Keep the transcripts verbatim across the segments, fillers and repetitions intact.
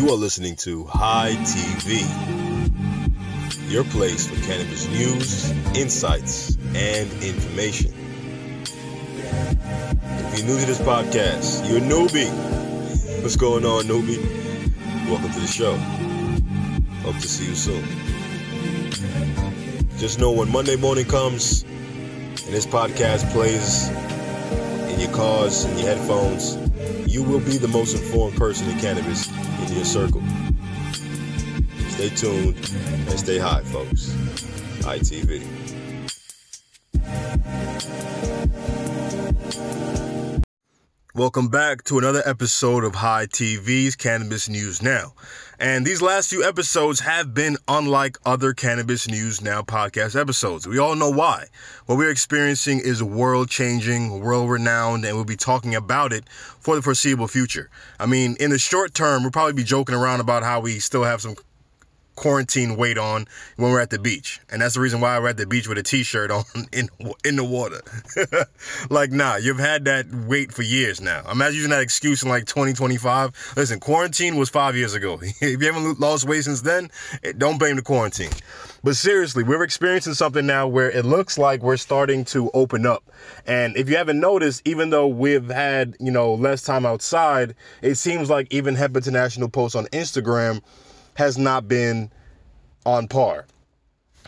You are listening to High T V, your place for cannabis news, insights, and information. If you're new to this podcast, you're a newbie. What's going on, newbie? Welcome to the show. Hope to see you soon. Just know when Monday morning comes and this podcast plays in your cars and your headphones, you will be the most informed person in cannabis in your circle. Stay tuned and stay high, folks. I T V. Welcome back to another episode of High T V's Cannabis News Now. And these last few episodes have been unlike other Cannabis News Now podcast episodes. We all know why. What we're experiencing is world-changing, world-renowned, and we'll be talking about it for the foreseeable future. I mean, in the short term, we'll probably be joking around about how we still have some quarantine weight on when we're at the beach, and that's the reason why we're at the beach with a t-shirt on in in the water. Like, nah, you've had that weight for years now. I'm not using that excuse in like twenty twenty-five. Listen, quarantine was five years ago. If you haven't lost weight since then, don't blame the quarantine. But seriously, we're experiencing something now where it looks like we're starting to open up. And if you haven't noticed, even though we've had, you know, less time outside, it seems like even Hemp International posts on Instagram has not been on par.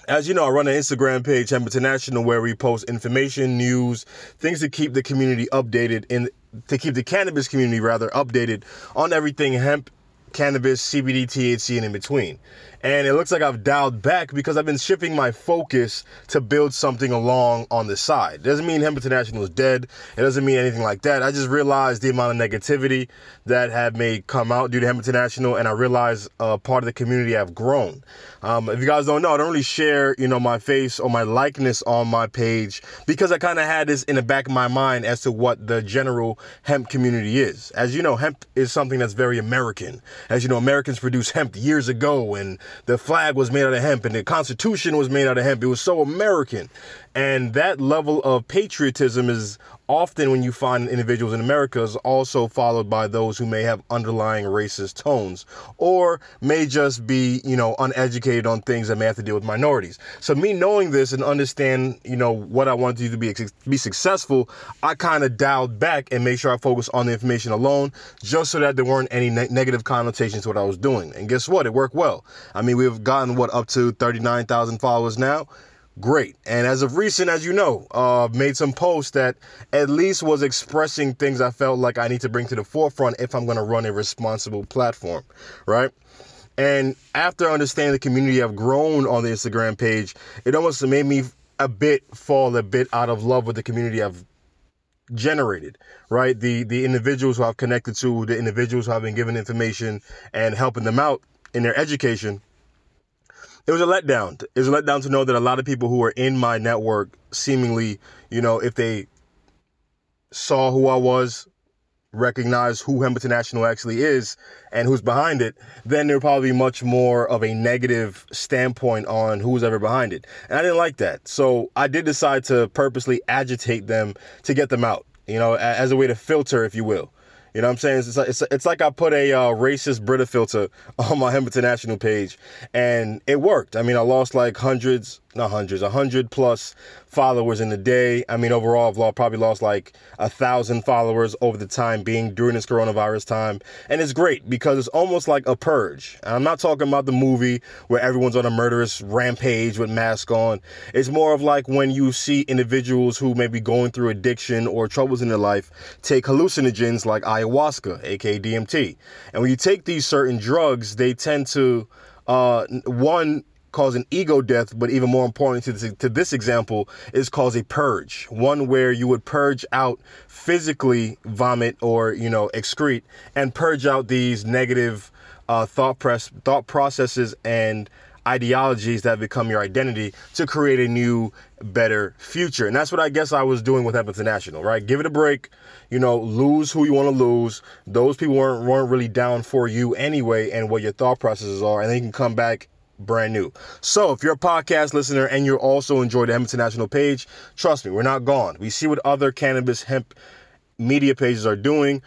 As you know, I run an Instagram page, Hemp International, where we post information, news, things to keep the community updated, and to keep the cannabis community rather updated on everything hemp, cannabis, C B D, T H C, and in between. And it looks like I've dialed back because I've been shifting my focus to build something along on the side. It doesn't mean Hemp International is dead. It doesn't mean anything like that. I just realized the amount of negativity that had may come out due to Hemp International, and I realized uh, part of the community have grown. Um, if you guys don't know, I don't really share, you know, my face or my likeness on my page because I kind of had this in the back of my mind as to what the general hemp community is. As you know, hemp is something that's very American. As you know, Americans produced hemp years ago, and the flag was made out of hemp, and the Constitution was made out of hemp. It was so American. And that level of patriotism is often, when you find individuals in America, is also followed by those who may have underlying racist tones or may just be, you know, uneducated on things that may have to deal with minorities. So me knowing this and understand, you know, what I wanted to do to be, be successful, I kind of dialed back and made sure I focused on the information alone just so that there weren't any ne- negative connotations to what I was doing. And guess what? It worked well. I mean, we've gotten, what, up to thirty-nine thousand followers now? Great. And as of recent, as you know, uh, made some posts that at least was expressing things I felt like I need to bring to the forefront if I'm going to run a responsible platform, right? And after understanding the community I've grown on the Instagram page, it almost made me a bit fall a bit out of love with the community I've generated, right? The, the individuals who I've connected to, the individuals who I've been giving information and helping them out in their education. It was a letdown. It was a letdown to know that a lot of people who were in my network seemingly, you know, if they saw who I was, recognized who Hemp International actually is and who's behind it, then there would probably be much more of a negative standpoint on who's ever behind it. And I didn't like that. So I did decide to purposely agitate them to get them out, you know, as a way to filter, if you will. You know what I'm saying? It's like, it's, it's like I put a uh, racist Brita filter on my Hemp International page, and it worked. I mean, I lost like hundreds, not hundreds, a hundred plus followers in a day. I mean, overall, I've probably lost like a thousand followers over the time being during this coronavirus time. And it's great because it's almost like a purge. And I'm not talking about the movie where everyone's on a murderous rampage with masks on. It's more of like when you see individuals who may be going through addiction or troubles in their life take hallucinogens like ayahuasca, aka D M T. And when you take these certain drugs, they tend to, uh, one, cause an ego death, but even more important to this, to this example is cause a purge, one where you would purge out physically vomit or, you know, excrete and purge out these negative uh, thought press, thought processes and ideologies that become your identity to create a new, better future. And that's what I guess I was doing with Hemp International, right? Give it a break, you know, lose who you want to lose. Those people weren't, weren't really down for you anyway and what your thought processes are, and then you can come back brand new. So if you're a podcast listener and you also enjoy the Hemp International page, trust me, we're not gone. We see what other cannabis hemp media pages are doing.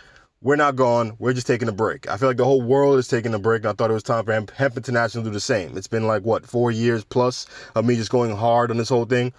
we're not gone. We're just taking a break. I feel like the whole world is taking a break, and I thought it was time for Hemp International to do the same. It's been like, what, four years plus of me just going hard on this whole thing.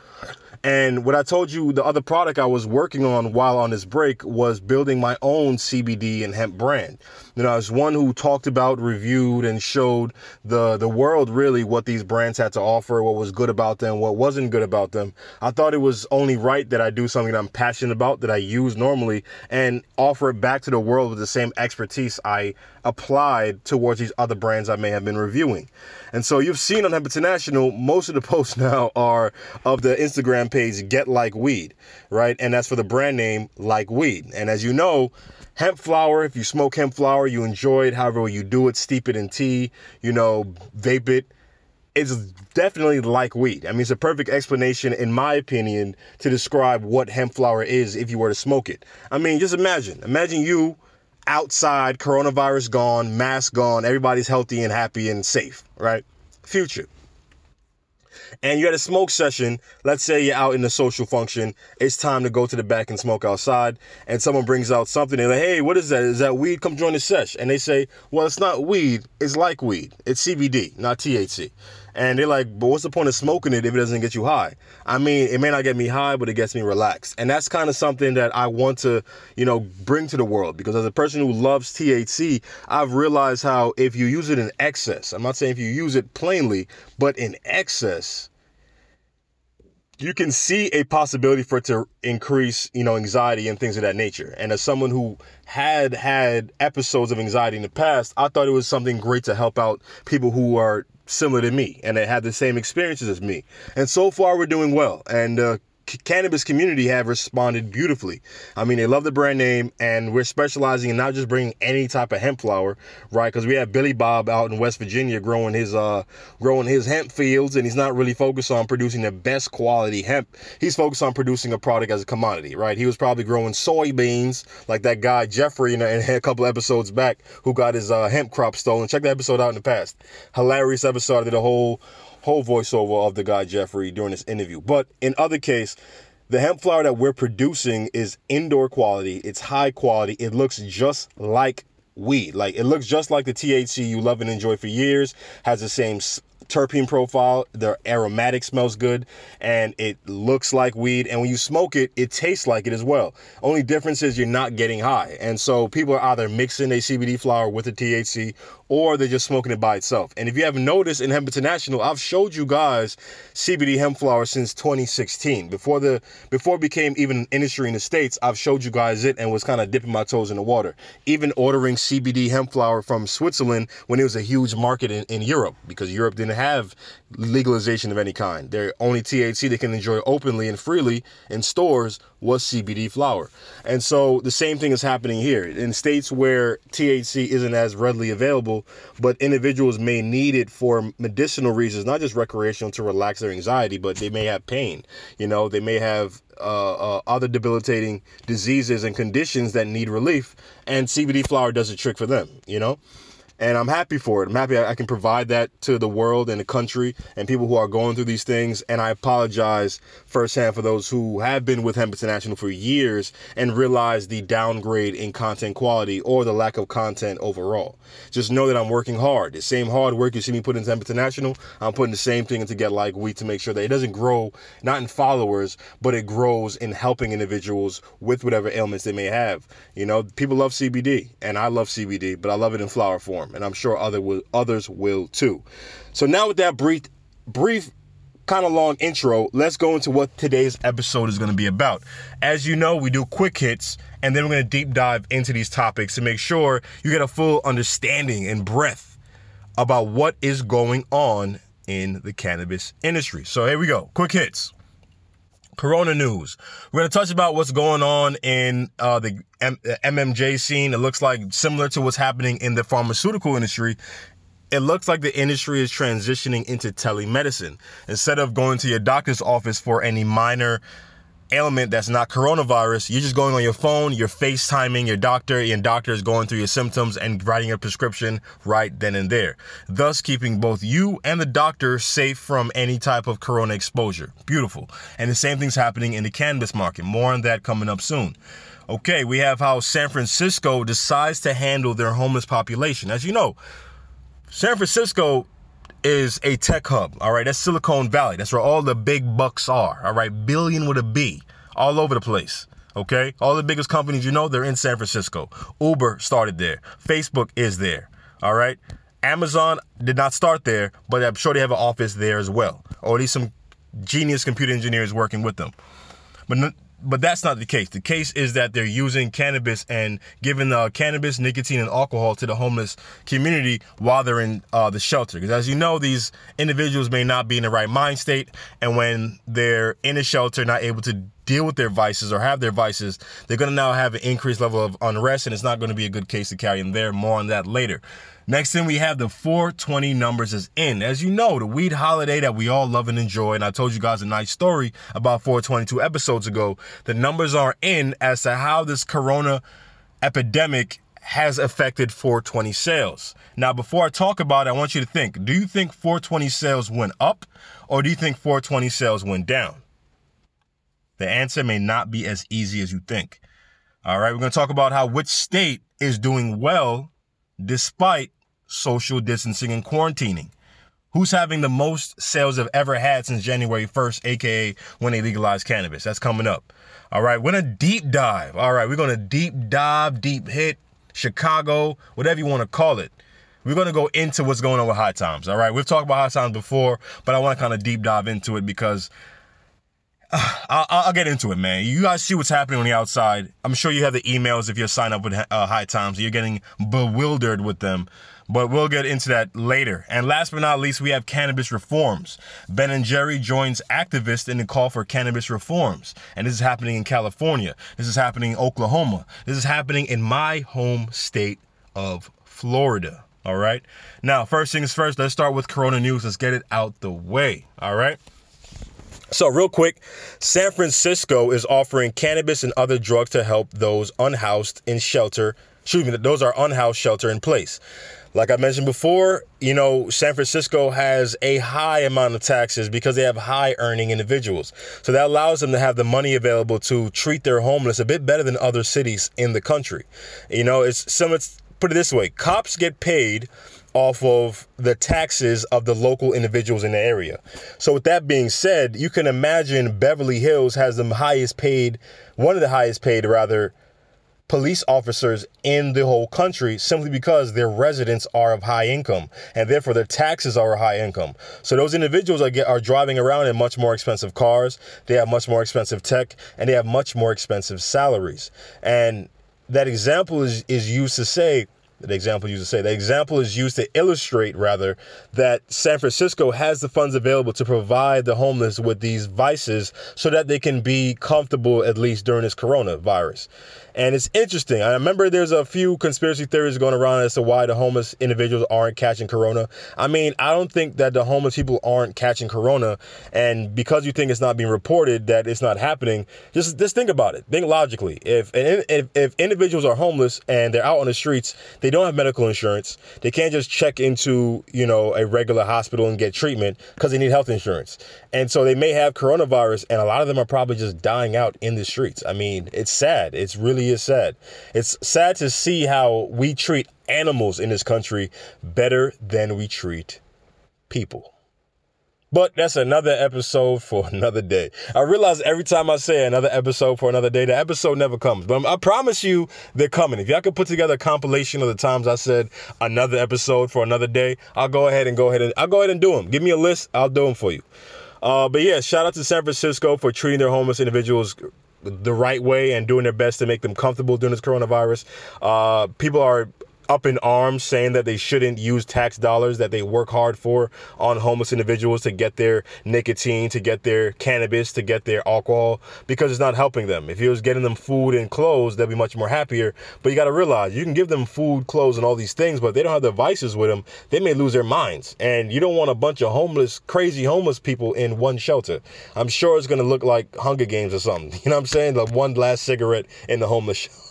And what I told you, the other product I was working on while on this break was building my own C B D and hemp brand. You know, I was one who talked about, reviewed, and showed the, the world really what these brands had to offer, what was good about them, what wasn't good about them. I thought it was only right that I do something that I'm passionate about, that I use normally, and offer it back to the world with the same expertise I applied towards these other brands I may have been reviewing. And so you've seen on Hemp International, most of the posts now are of the Instagram page Get Like Weed, right? And that's for the brand name Like Weed. And as you know, hemp flower, if you smoke hemp flower, you enjoy it however you do it, steep it in tea, you know, vape it. It's definitely like weed. I mean, it's a perfect explanation, in my opinion, to describe what hemp flower is if you were to smoke it. I mean, just imagine. Imagine you outside, coronavirus gone, mask gone, everybody's healthy and happy and safe, right? Future. And you had a smoke session. Let's say you're out in a social function. It's time to go to the back and smoke outside. And someone brings out something. They're like, hey, what is that? Is that weed? Come join the sesh. And they say, well, it's not weed. It's like weed. It's C B D, not T H C. And they're like, but what's the point of smoking it if it doesn't get you high? I mean, it may not get me high, but it gets me relaxed. And that's kind of something that I want to, you know, bring to the world. Because as a person who loves T H C, I've realized how if you use it in excess, I'm not saying if you use it plainly, but in excess, you can see a possibility for it to increase, you know, anxiety and things of that nature. And as someone who had had episodes of anxiety in the past, I thought it was something great to help out people who are similar to me and they had the same experiences as me. And so far we're doing well, and the c- cannabis community have responded beautifully. I mean, they love the brand name, and we're specializing in not just bringing any type of hemp flower, right? Because we have Billy Bob out in West Virginia growing his uh growing his hemp fields, and he's not really focused on producing the best quality hemp. He's focused on producing a product as a commodity, right? He was probably growing soybeans like that guy Jeffrey in a, in a couple episodes back who got his uh, hemp crop stolen. Check that episode out in the past. Hilarious episode. I did a whole whole voiceover of the guy Jeffrey during this interview. But in other case, the hemp flower that we're producing is indoor quality. It's high quality. It looks just like weed. Like, it looks just like the T H C you love and enjoy for years. Has the same terpene profile. The aromatic smells good, and it looks like weed. And when you smoke it, it tastes like it as well. Only difference is you're not getting high. And so people are either mixing a C B D flower with a T H C, or they're just smoking it by itself. And if you haven't noticed, in Hemp International, I've showed you guys C B D hemp flower since twenty sixteen. Before the before it became even an industry in the States, I've showed you guys it and was kind of dipping my toes in the water. Even ordering C B D hemp flower from Switzerland when it was a huge market in, in Europe, because Europe didn't have legalization of any kind. Their only T H C they can enjoy openly and freely in stores was C B D flower. And so the same thing is happening here. In states where T H C isn't as readily available, but individuals may need it for medicinal reasons, not just recreational, to relax their anxiety, but they may have pain. You know, they may have uh, uh, other debilitating diseases and conditions that need relief, and C B D flower does a trick for them, you know? And I'm happy for it. I'm happy I can provide that to the world and the country and people who are going through these things. And I apologize firsthand for those who have been with Hemp International for years and realize the downgrade in content quality or the lack of content overall. Just know that I'm working hard. The same hard work you see me put into Hemp International, I'm putting the same thing into Get Like Weed to make sure that it doesn't grow, not in followers, but it grows in helping individuals with whatever ailments they may have. You know, people love C B D, and I love C B D, but I love it in flower form. And I'm sure other will, others will too. So now with that brief, brief, kind of long intro, let's go into what today's episode is going to be about. As you know, we do quick hits, and then we're going to deep dive into these topics to make sure you get a full understanding and breadth about what is going on in the cannabis industry. So here we go. Quick hits. Corona news. We're going to touch about what's going on in uh, the M- M M J scene. It looks like similar to what's happening in the pharmaceutical industry. It looks like the industry is transitioning into telemedicine. Instead of going to your doctor's office for any minor ailment that's not coronavirus, you're just going on your phone, you're FaceTiming your doctor, and doctor is going through your symptoms and writing a prescription right then and there, thus keeping both you and the doctor safe from any type of corona exposure. Beautiful. And the same thing's happening in the cannabis market. More on that coming up soon. Okay, we have how San Francisco decides to handle their homeless population. As you know, San Francisco is a tech hub, all right? That's Silicon Valley. That's where all the big bucks are, all right? Billion with a B, all over the place, okay? All the biggest companies you know, they're in San Francisco. Uber started there. Facebook is there, all right? Amazon did not start there, but I'm sure they have an office there as well, or at least some genius computer engineers working with them. But no, But that's not the case. The case is that they're using cannabis and giving uh, cannabis, nicotine, and alcohol to the homeless community while they're in uh, the shelter. Because as you know, these individuals may not be in the right mind state. And when they're in a shelter, not able to deal with their vices or have their vices, they're going to now have an increased level of unrest. And it's not going to be a good case to carry them there. More on that later. Next thing we have, the four twenty numbers is in. As you know, the weed holiday that we all love and enjoy, and I told you guys a nice story about four twenty-two episodes ago, the numbers are in as to how this corona epidemic has affected four twenty sales. Now, before I talk about it, I want you to think, do you think four twenty sales went up, or do you think four twenty sales went down? The answer may not be as easy as you think. All right, we're going to talk about how which state is doing well despite social distancing and quarantining. Who's having the most sales they've ever had since January first, aka when they legalized cannabis? That's coming up. All right, we're gonna deep dive. All right, we're gonna deep dive, deep hit Chicago, whatever you want to call it. We're gonna go into what's going on with High Times. All right, we've talked about High Times before, but I want to kind of deep dive into it because I'll, I'll get into it, man. You guys see what's happening on the outside. I'm sure you have the emails if you're signed up with uh, High Times. You're getting bewildered with them, but we'll get into that later. And last but not least, we have cannabis reforms. Ben and Jerry joins activists in the call for cannabis reforms. And this is happening in California. This is happening in Oklahoma. This is happening in my home state of Florida. All right. Now, first things first, let's start with Corona News. Let's get it out the way. All right. So real quick, San Francisco is offering cannabis and other drugs to help those unhoused in shelter. Excuse me, those are unhoused shelter in place. Like I mentioned before, you know, San Francisco has a high amount of taxes because they have high earning individuals. So that allows them to have the money available to treat their homeless a bit better than other cities in the country. You know, it's similar, put it this way, cops get paid off of the taxes of the local individuals in the area. So with that being said, you can imagine Beverly Hills has the highest paid, one of the highest paid rather, police officers in the whole country simply because their residents are of high income and therefore their taxes are a high income. So those individuals are, get, are driving around in much more expensive cars, they have much more expensive tech, and they have much more expensive salaries. And that example is, is used to say, The example used to say, the example is used to illustrate, rather, that San Francisco has the funds available to provide the homeless with these vices so that they can be comfortable, at least during this coronavirus. And it's interesting. I remember there's a few conspiracy theories going around as to why the homeless individuals aren't catching corona. I mean, I don't think that the homeless people aren't catching corona. And because you think it's not being reported, that it's not happening, just just think about it. Think logically. If if, if individuals are homeless and they're out on the streets, they don't have medical insurance. They can't just check into, you know, a regular hospital and get treatment because they need health insurance. And so they may have coronavirus, and a lot of them are probably just dying out in the streets. I mean, it's sad. It's really is sad. It's sad to see how we treat animals in this country better than we treat people. But that's another episode for another day. I realize every time I say another episode for another day, the episode never comes. But I promise you, they're coming. If y'all could put together a compilation of the times I said another episode for another day, I'll go ahead and go ahead and I'll go ahead and do them. Give me a list. I'll do them for you. Uh, but yeah, shout out to San Francisco for treating their homeless individuals the right way and doing their best to make them comfortable during this coronavirus. Uh, people are up in arms saying that they shouldn't use tax dollars that they work hard for on homeless individuals to get their nicotine, to get their cannabis, to get their alcohol, because it's not helping them. If it was getting them food and clothes, they'd be much more happier. But you got to realize, you can give them food, clothes, and all these things, but they don't have the vices with them. They may lose their minds. And you don't want a bunch of homeless, crazy homeless people in one shelter. I'm sure it's going to look like Hunger Games or something. You know what I'm saying? Like one last cigarette in the homeless shelter.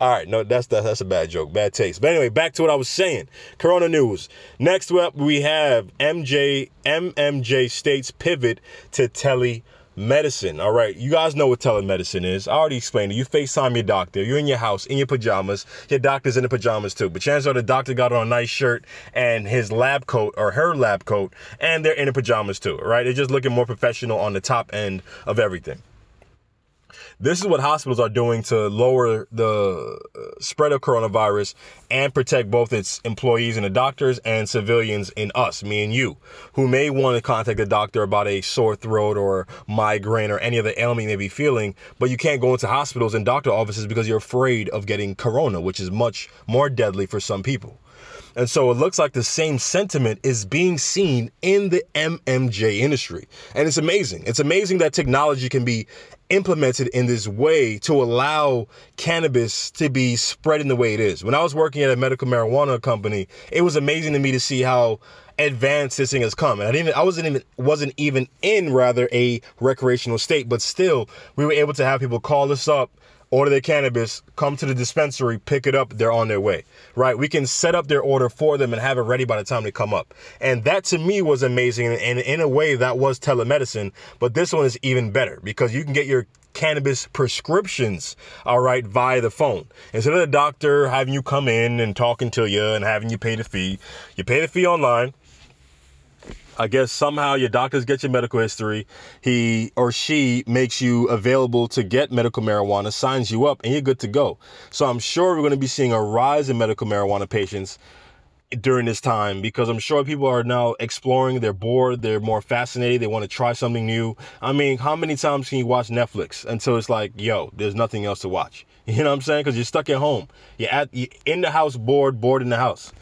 All right, no, that's that, that's a bad joke, bad taste. But anyway, back to what I was saying. Corona news. Next up, we have M J M M J State's pivot to telemedicine. All right, you guys know what telemedicine is. I already explained it. You FaceTime your doctor. You're in your house in your pajamas. Your doctor's in the pajamas too. But chances are the doctor got on a nice shirt and his lab coat or her lab coat, and they're in the pajamas too. Right? They're just looking more professional on the top end of everything. This is what hospitals are doing to lower the spread of coronavirus and protect both its employees and the doctors and civilians in us, me and you, who may want to contact a doctor about a sore throat or migraine or any other ailment you may be feeling, but you can't go into hospitals and doctor offices because you're afraid of getting corona, which is much more deadly for some people. And so it looks like the same sentiment is being seen in the M M J industry. And it's amazing. It's amazing that technology can be implemented in this way to allow cannabis to be spread in the way it is. When I was working at a medical marijuana company, it was amazing to me to see how advanced this thing has come. And I didn't, I wasn't even, wasn't even in rather a recreational state, but still we were able to have people call us up, order their cannabis, come to the dispensary, pick it up, they're on their way, right? We can set up their order for them and have it ready by the time they come up. And that to me was amazing. And in a way that was telemedicine, but this one is even better because you can get your cannabis prescriptions, all right, via the phone. Instead of the doctor having you come in and talking to you and having you pay the fee, you pay the fee online. I guess somehow your doctors get your medical history. He or she makes you available to get medical marijuana, signs you up, and you're good to go. So I'm sure we're going to be seeing a rise in medical marijuana patients during this time because I'm sure people are now exploring. They're bored. They're more fascinated. They want to try something new. I mean, how many times can you watch Netflix until it's like, yo, there's nothing else to watch? You know what I'm saying? Because you're stuck at home. You're, at, you're in the house, bored, bored in the house.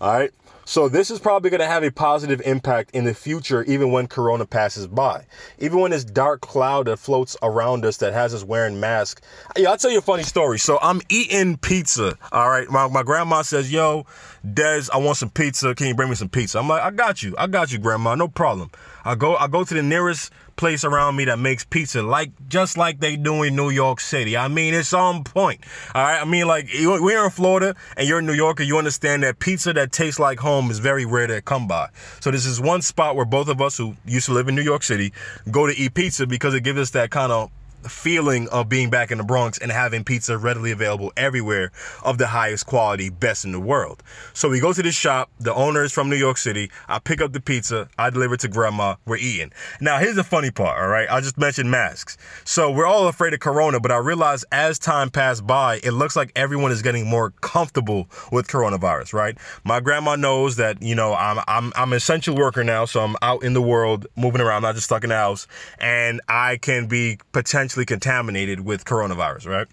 All right. So this is probably going to have a positive impact in the future, even when corona passes by, even when this dark cloud that floats around us that has us wearing masks. Yeah, I'll tell you a funny story. So I'm eating pizza. All right. My, my grandma says, yo, Des, I want some pizza. Can you bring me some pizza? I'm like, I got you. I got you, grandma. No problem. I go, I go to the nearest place around me that makes pizza, like just like they do in New York City. I mean, it's on point. All right. I mean, like we're in Florida and you're a New Yorker. You understand that pizza that tastes like home is very rare to come by. So this is one spot where both of us who used to live in New York City go to eat pizza because it gives us that kind of feeling of being back in the Bronx and having pizza readily available everywhere of the highest quality, best in the world. So we go to this shop. The owner is from New York City. I pick up the pizza. I deliver it to grandma. We're eating. Now, here's the funny part, all right? I just mentioned masks. So we're all afraid of corona, but I realized as time passed by, it looks like everyone is getting more comfortable with coronavirus, right? My grandma knows that, you know, I'm, I'm, I'm an essential worker now, so I'm out in the world, moving around, I'm not just stuck in the house, and I can be potentially contaminated with coronavirus, right?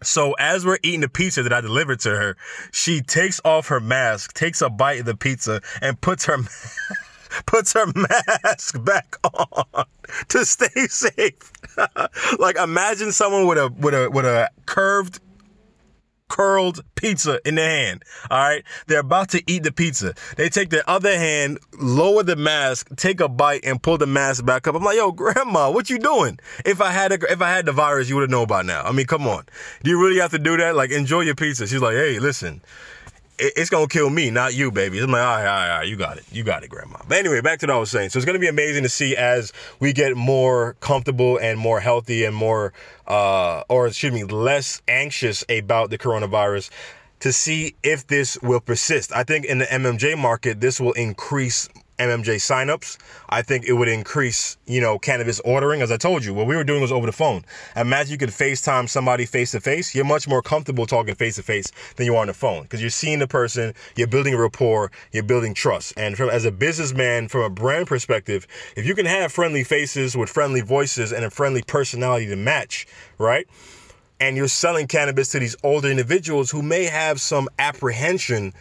So as we're eating the pizza that I delivered to her, she takes off her mask, takes a bite of the pizza, and puts her puts her mask back on to stay safe. Like imagine someone with a with a with a curved curled pizza in their hand. All right. They're about to eat the pizza. They take their other hand, lower the mask, take a bite and pull the mask back up. I'm like, yo, grandma, what you doing? If I had, a, if I had the virus, you would have known by now. I mean, come on. Do you really have to do that? Like, enjoy your pizza. She's like, hey, listen, it's going to kill me, not you, baby. I'm like, all right, all right, all right, you got it. You got it, grandma. But anyway, back to what I was saying. So it's going to be amazing to see as we get more comfortable and more healthy and more, uh, or excuse me, less anxious about the coronavirus to see if this will persist. I think in the M M J market, this will increase M M J signups. I think it would increase, you know, cannabis ordering. As I told you, what we were doing was over the phone. Imagine you could FaceTime somebody face to face. You're much more comfortable talking face to face than you are on the phone because you're seeing the person, you're building rapport, you're building trust. And from, as a businessman, from a brand perspective, if you can have friendly faces with friendly voices and a friendly personality to match, right? and you're selling cannabis to these older individuals who may have some apprehension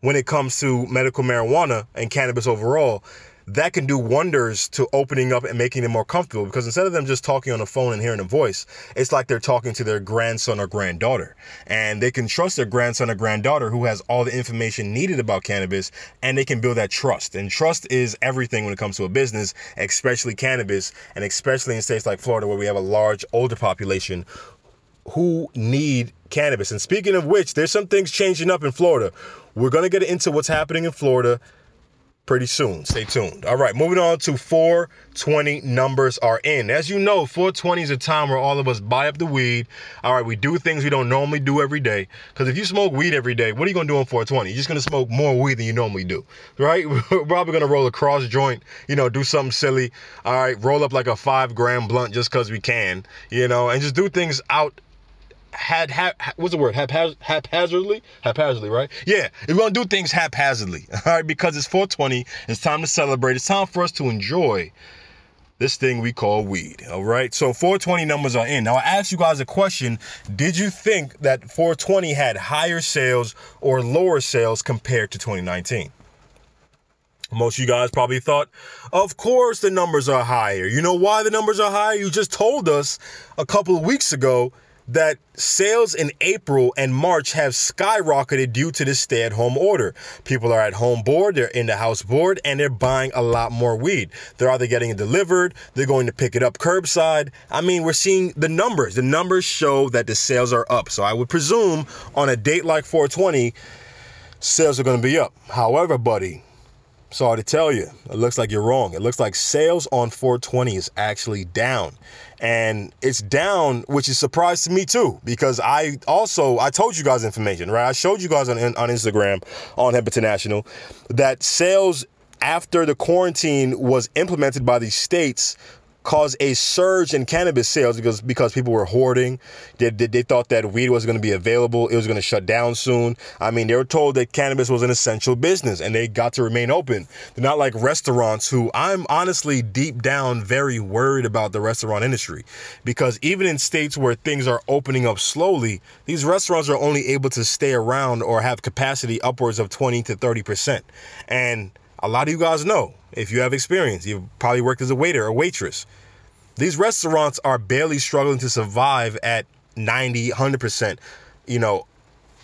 when it comes to medical marijuana and cannabis overall, that can do wonders to opening up and making them more comfortable, because instead of them just talking on the phone and hearing a voice, it's like they're talking to their grandson or granddaughter, and they can trust their grandson or granddaughter who has all the information needed about cannabis, and they can build that trust. And trust is everything when it comes to a business, especially cannabis, and especially in states like Florida where we have a large older population who need cannabis. And speaking of which, there's some things changing up in Florida. We're going to get into what's happening in Florida pretty soon. Stay tuned. All right, moving on to four twenty numbers are in. As you know, four twenty is a time where all of us buy up the weed. All right, we do things we don't normally do every day. Because if you smoke weed every day, what are you going to do on four twenty? You're just going to smoke more weed than you normally do, right? We're probably going to roll a cross joint, you know, do something silly. All right, roll up like a five gram blunt just because we can, you know, and just do things out. Had, had what's the word? Haphaz, haphazardly? Haphazardly, right? Yeah, we're going to do things haphazardly, all right? Because it's four twenty, it's time to celebrate. It's time for us to enjoy this thing we call weed, all right? So four twenty numbers are in. Now, I asked you guys a question. Did you think that four twenty had higher sales or lower sales compared to twenty nineteen? Most of you guys probably thought, of course the numbers are higher. You know why the numbers are higher? You just told us a couple of weeks ago that sales in April and March have skyrocketed due to this stay-at-home order. People are at home bored, they're in the house bored, and they're buying a lot more weed. They're either getting it delivered, they're going to pick it up curbside. I mean, we're seeing the numbers. The numbers show that the sales are up. So I would presume on a date like four twenty, sales are going to be up. However, buddy, sorry to tell you, it looks like you're wrong. It looks like sales on four twenty is actually down. And it's down, which is a surprise to me too, because I also, I told you guys information, right? I showed you guys on, on Instagram, on Hemp International, that sales after the quarantine was implemented by these states caused a surge in cannabis sales because, because people were hoarding. They, they, they thought that weed wasn't going to be available. It was going to shut down soon. I mean, they were told that cannabis was an essential business and they got to remain open. They're not like restaurants, who I'm honestly deep down very worried about the restaurant industry, because even in states where things are opening up slowly, these restaurants are only able to stay around or have capacity upwards of twenty to thirty percent. And a lot of you guys know, if you have experience, you've probably worked as a waiter or waitress. These restaurants are barely struggling to survive at ninety, one hundred percent, you know,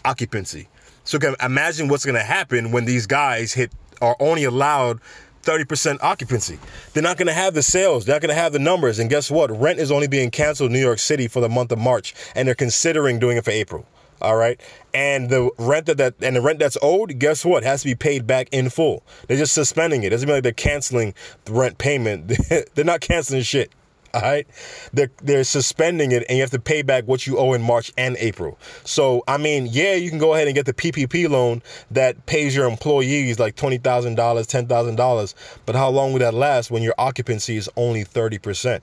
occupancy. So imagine what's going to happen when these guys hit are only allowed thirty percent occupancy. They're not going to have the sales. They're not going to have the numbers. And guess what? Rent is only being canceled in New York City for the month of March, and they're considering doing it for April. All right. And the rent that, that and the rent that's owed, guess what? Has to be paid back in full. They're just suspending it. It doesn't mean like they're canceling the rent payment. They're not canceling shit. All right. They're, they're suspending it, and you have to pay back what you owe in March and April. So, I mean, yeah, you can go ahead and get the P P P loan that pays your employees like twenty thousand dollars, ten thousand dollars. But how long would that last when your occupancy is only thirty percent?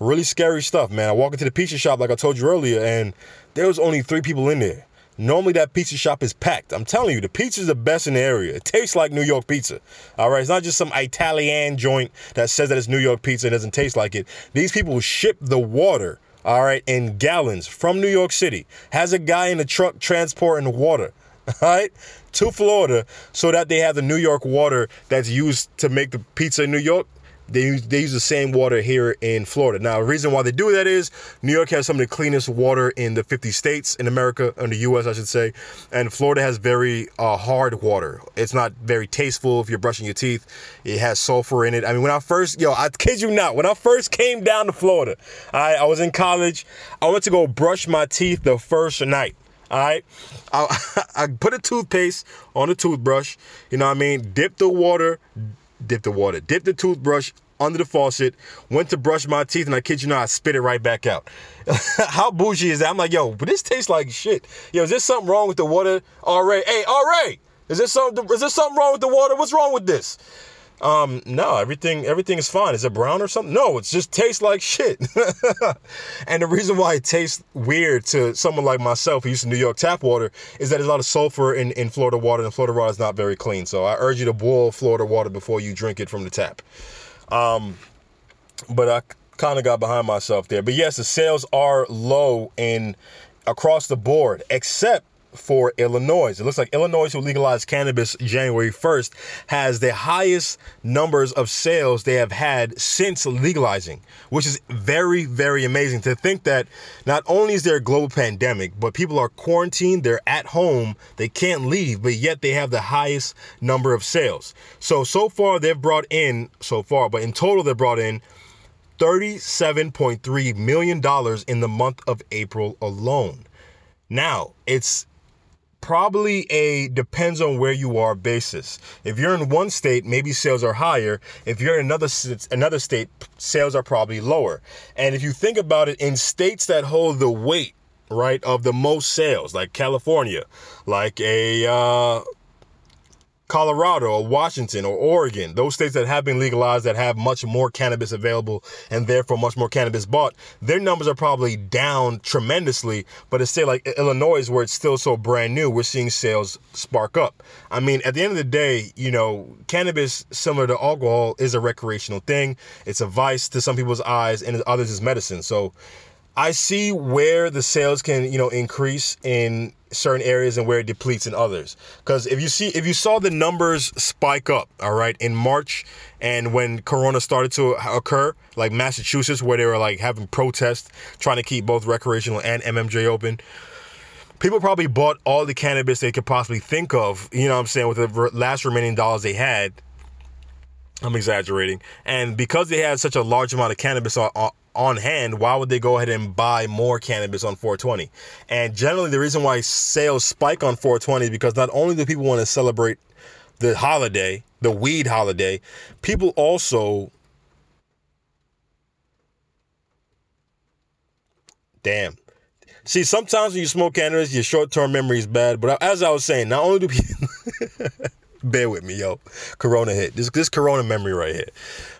Really scary stuff, man. I walk into the pizza shop, like I told you earlier, and there was only three people in there. Normally, that pizza shop is packed. I'm telling you, the pizza's the best in the area. It tastes like New York pizza. All right, it's not just some Italian joint that says that it's New York pizza and doesn't taste like it. These people ship the water, all right, in gallons from New York City. Has a guy in the truck transporting the water, all right, to Florida, so that they have the New York water that's used to make the pizza in New York. They use, they use the same water here in Florida. Now, the reason why they do that is New York has some of the cleanest water in the fifty states in America, in the U S, I should say. And Florida has very uh, hard water. It's not very tasteful if you're brushing your teeth. It has sulfur in it. I mean, when I first, yo, I kid you not, when I first came down to Florida, I, I was in college. I went to go brush my teeth the first night. All right, I, I put a toothpaste on a toothbrush, you know what I mean? Dip the water, dip the water, dip the toothbrush under the faucet, went to brush my teeth, and I kid you not, I spit it right back out. How bougie is that? I'm like, yo, but this tastes like shit. Yo, is there something wrong with the water? All right, hey, all right, is there something, is there something wrong with the water? What's wrong with this? Um, no, everything, everything is fine. Is it brown or something? No, it just tastes like shit. And the reason why it tastes weird to someone like myself who used to New York tap water is that there's a lot of sulfur in, in Florida water, and Florida water is not very clean. So I urge you to boil Florida water before you drink it from the tap. Um, but I kind of got behind myself there. But yes, the sales are low in across the board, except for Illinois. It looks like Illinois, who legalized cannabis January first, has the highest numbers of sales they have had since legalizing, which is very, very amazing to think that not only is there a global pandemic, but people are quarantined, they're at home, they can't leave, but yet they have the highest number of sales. So, so far they've brought in, so far, but in total they brought in thirty-seven point three million dollars in the month of April alone. Now, it's probably a depends on where you are basis. If you're in one state, maybe sales are higher. If you're in another another state, sales are probably lower. And if you think about it, in states that hold the weight, right, of the most sales, like California, like a uh, Colorado or Washington or Oregon, those states that have been legalized, that have much more cannabis available and therefore much more cannabis bought, their numbers are probably down tremendously. But a state like Illinois, where it's still so brand new, we're seeing sales spark up. I mean, at the end of the day, you know, cannabis, similar to alcohol, is a recreational thing. It's a vice to some people's eyes, and to others is medicine. So I see where the sales can, you know, increase in certain areas and where it depletes in others. Because if you see, if you saw the numbers spike up, all right, in March, and when Corona started to occur, like Massachusetts, where they were like having protests, trying to keep both recreational and M M J open, people probably bought all the cannabis they could possibly think of, you know what I'm saying, with the last remaining dollars they had. I'm exaggerating. And because they had such a large amount of cannabis on, on on hand, why would they go ahead and buy more cannabis on four twenty? And generally the reason why sales spike on four twenty is because not only do people want to celebrate the holiday, the weed holiday, people also, damn. See, sometimes when you smoke cannabis, your short-term memory is bad, but as I was saying, not only do people, bear with me, yo. Corona hit. This this Corona memory right here.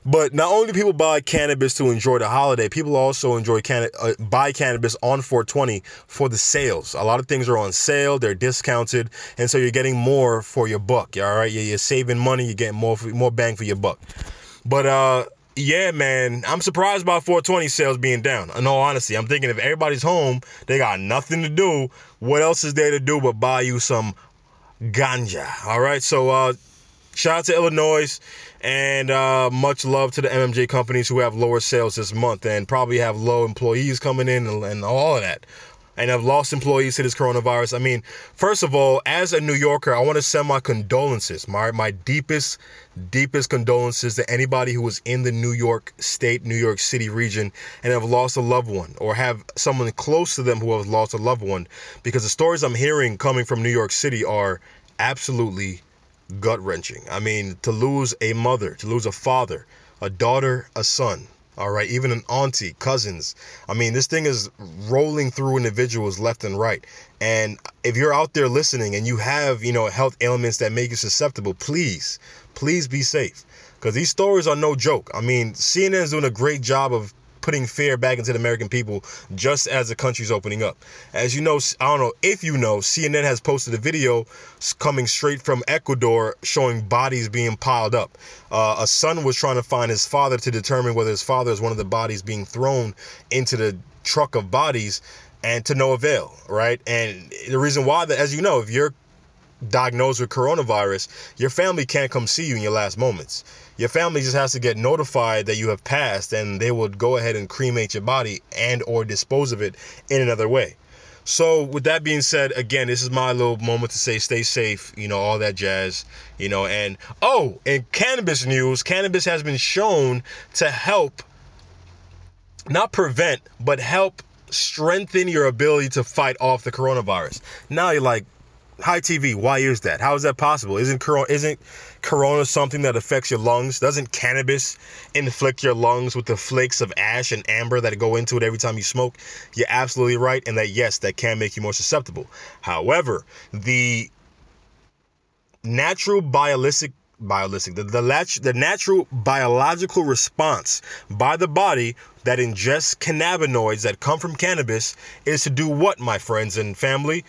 But not only do people buy cannabis to enjoy the holiday, people also enjoy can uh, buy cannabis on four twenty for the sales. A lot of things are on sale, they're discounted, and so you're getting more for your buck. All right, you're, you're saving money, you're getting more for, more bang for your buck. But uh, yeah, man, I'm surprised by four twenty sales being down. In all honesty, I'm thinking if everybody's home, they got nothing to do. What else is there to do but buy you some ganja? All right, so uh shout out to Illinois, and uh much love to the M M J companies who have lower sales this month and probably have low employees coming in and, and all of that, and have lost employees to this coronavirus. I mean, first of all, as a New Yorker, I want to send my condolences, my my deepest deepest condolences to anybody who was in the New York State, New York City region and have lost a loved one, or have someone close to them who has lost a loved one, because the stories I'm hearing coming from New York City are absolutely gut-wrenching. I mean, to lose a mother, to lose a father, a daughter, a son, all right, even an auntie, cousins. I mean, this thing is rolling through individuals left and right. And if you're out there listening and you have, you know, health ailments that make you susceptible, please, please be safe, because these stories are no joke. I mean, C N N is doing a great job of putting fear back into the American people just as the country's opening up. As you know, I don't know if you know, C N N has posted a video coming straight from Ecuador showing bodies being piled up. Uh, a son was trying to find his father to determine whether his father is one of the bodies being thrown into the truck of bodies, and to no avail, right? And the reason why, that, as you know, if you're diagnosed with coronavirus, your family can't come see you in your last moments. Your family just has to get notified that you have passed, and they will go ahead and cremate your body and or dispose of it in another way. So with that being said, again, this is my little moment to say stay safe, you know, all that jazz, you know. And oh, in cannabis news, cannabis has been shown to help, not prevent, but help strengthen your ability to fight off the coronavirus. Now you're like, High T V, why is that? How is that possible? Isn't corona, isn't corona something that affects your lungs? Doesn't cannabis inflict your lungs with the flakes of ash and amber that go into it every time you smoke? You're absolutely right, and that, yes, that can make you more susceptible. However, the natural biolistic Biolistic, the, the the natural biological response by the body that ingests cannabinoids that come from cannabis is to do what, my friends and family?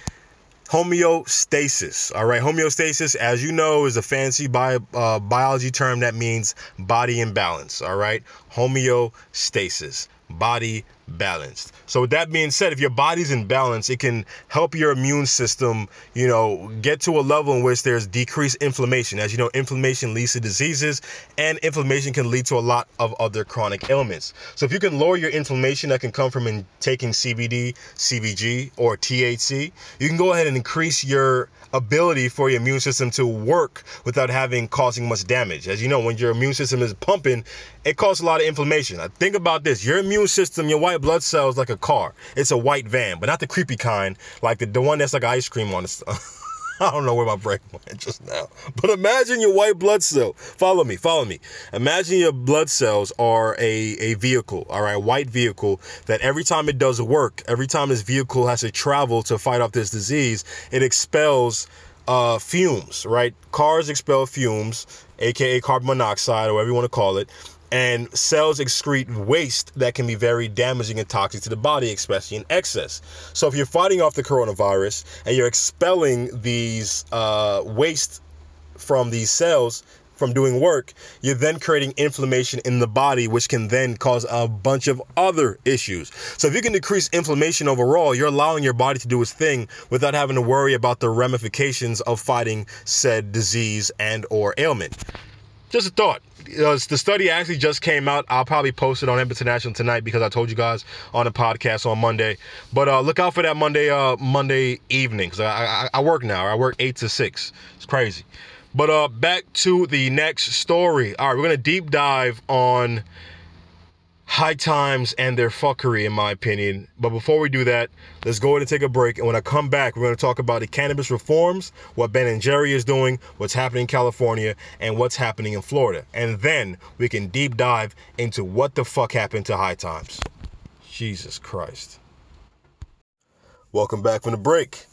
homeostasis. All right. Homeostasis, as you know, is a fancy bi- uh, biology term that means body imbalance. All right. Homeostasis, body balanced. So with that being said, if your body's in balance, it can help your immune system, you know, get to a level in which there's decreased inflammation. As you know, inflammation leads to diseases, and inflammation can lead to a lot of other chronic ailments. So if you can lower your inflammation that can come from in taking C B D, C B G, or T H C, you can go ahead and increase your ability for your immune system to work without having causing much damage. As you know, when your immune system is pumping, it causes a lot of inflammation. Now, think about this. Your immune system, your white blood cells, like a car. It's a white van, but not the creepy kind, like the, the one that's like ice cream on it. I don't know where my brain went just now. But imagine your white blood cell. Follow me, follow me. Imagine your blood cells are a, a vehicle, all right, a white vehicle that every time it does work, every time this vehicle has to travel to fight off this disease, it expels uh, fumes, right? Cars expel fumes, A K A carbon monoxide, or whatever you want to call it. And cells excrete waste that can be very damaging and toxic to the body, especially in excess. So if you're fighting off the coronavirus and you're expelling these uh, waste from these cells from doing work, you're then creating inflammation in the body, which can then cause a bunch of other issues. So if you can decrease inflammation overall, you're allowing your body to do its thing without having to worry about the ramifications of fighting said disease and or ailment. Just a thought. The study actually just came out. I'll probably post it on Hemp International tonight because I told you guys on the podcast on Monday. But uh, look out for that Monday uh, Monday evening because I, I, I work now. I work eight to six. It's crazy. But uh, back to the next story. All right, we're going to deep dive on High Times and their fuckery, in my opinion. But before we do that, let's go ahead and take a break. And when I come back, we're going to talk about the cannabis reforms, what Ben and Jerry is doing, what's happening in California, and what's happening in Florida. And then we can deep dive into what the fuck happened to High Times. Jesus Christ. Welcome back from the break.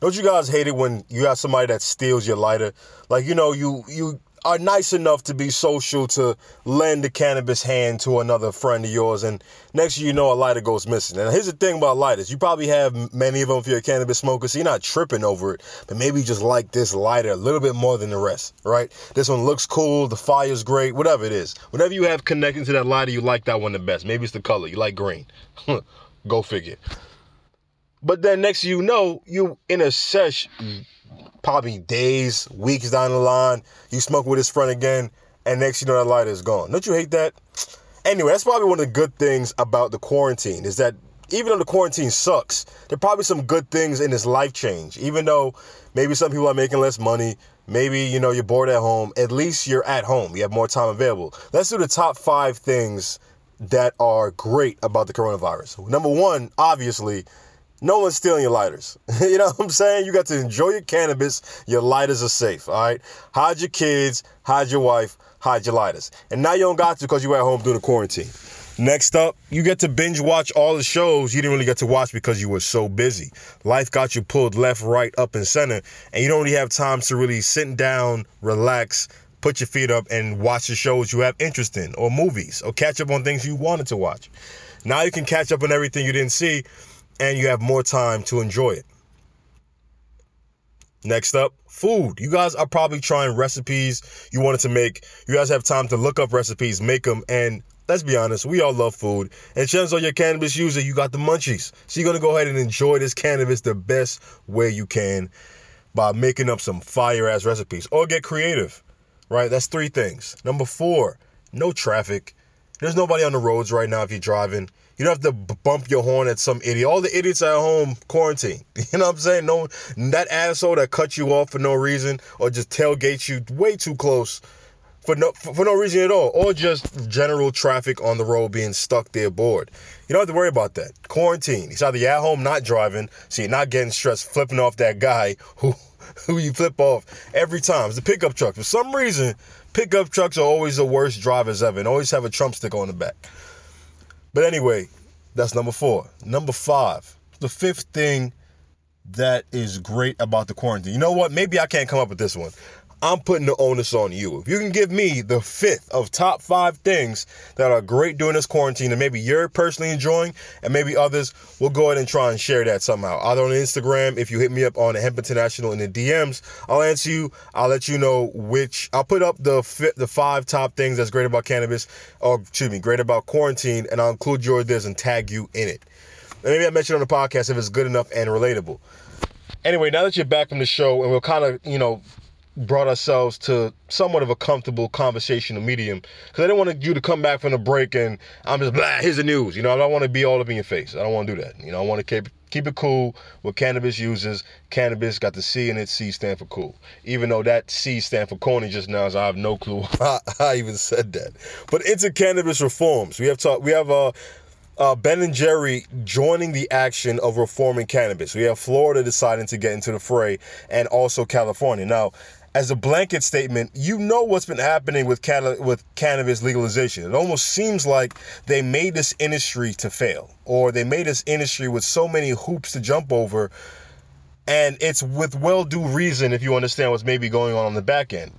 Don't you guys hate it when you have somebody that steals your lighter? Like, you know, you you... are nice enough to be social to lend a cannabis hand to another friend of yours, and next thing you know, a lighter goes missing. And here's the thing about lighters. You probably have many of them if you're a cannabis smoker, so you're not tripping over it, but maybe you just like this lighter a little bit more than the rest, right? This one looks cool, the fire's great, whatever it is. Whatever you have connecting to that lighter, you like that one the best. Maybe it's the color. You like green. Go figure. But then next thing you know, you in a sesh, probably days, weeks down the line, you smoke with his friend again, and next you know that lighter is gone. Don't you hate that? Anyway, that's probably one of the good things about the quarantine, is that even though the quarantine sucks, there are probably some good things in this life change. Even though maybe some people are making less money, maybe, you know, you're bored at home, at least you're at home. You have more time available. Let's do the top five things that are great about the coronavirus. Number one, obviously, no one's stealing your lighters. You know what I'm saying? You got to enjoy your cannabis. Your lighters are safe, all right? Hide your kids, hide your wife, hide your lighters. And now you don't got to because you were at home during the quarantine. Next up, you get to binge watch all the shows you didn't really get to watch because you were so busy. Life got you pulled left, right, up, and center, and you don't really have time to really sit down, relax, put your feet up, and watch the shows you have interest in, or movies, or catch up on things you wanted to watch. Now you can catch up on everything you didn't see, and you have more time to enjoy it. Next up, food. You guys are probably trying recipes you wanted to make. You guys have time to look up recipes, make them, and let's be honest, we all love food. And chances are you're a cannabis user, you got the munchies. So you're going to go ahead and enjoy this cannabis the best way you can by making up some fire-ass recipes. Or get creative, right? That's three things. Number four, no traffic. There's nobody on the roads right now if you're driving. You don't have to bump your horn at some idiot. All the idiots at home quarantine. You know what I'm saying? No, that asshole that cuts you off for no reason, or just tailgates you way too close for no for no reason at all, or just general traffic on the road being stuck there bored. You don't have to worry about that. Quarantine. It's either you're at home not driving, so you're not getting stressed flipping off that guy who who you flip off every time. It's the pickup trucks. For some reason, pickup trucks are always the worst drivers ever, and always have a Trump sticker on the back. But anyway, that's number four. Number five, the fifth thing that is great about the quarantine. You know what? Maybe I can't come up with this one. I'm putting the onus on you. If you can give me the fifth of top five things that are great during this quarantine and maybe you're personally enjoying and maybe others, we'll go ahead and try and share that somehow. Either on Instagram, if you hit me up on Hemp International in the D Ms, I'll answer you. I'll let you know which, I'll put up the fi- the five top things that's great about cannabis, or excuse me, great about quarantine, and I'll include your this and tag you in it. And maybe I mentioned on the podcast if it's good enough and relatable. Anyway, now that you're back from the show and we're kind of, you know, brought ourselves to somewhat of a comfortable conversational medium, because I didn't want you to come back from the break and I'm just, blah, here's the news. You know, I don't want to be all up in your face. I don't want to do that. You know, I want to keep keep it cool with cannabis users. Cannabis got the C in it. C stand for cool. Even though that C stand for corny just now, so I have no clue why I even said that. But into cannabis reforms. We have talked, we have, uh, Uh, Ben and Jerry joining the action of reforming cannabis. We have Florida deciding to get into the fray and also California. Now, as a blanket statement, you know what's been happening with can- with cannabis legalization. It almost seems like they made this industry to fail, or they made this industry with so many hoops to jump over, and it's with well-due reason if you understand what's maybe going on on the back end.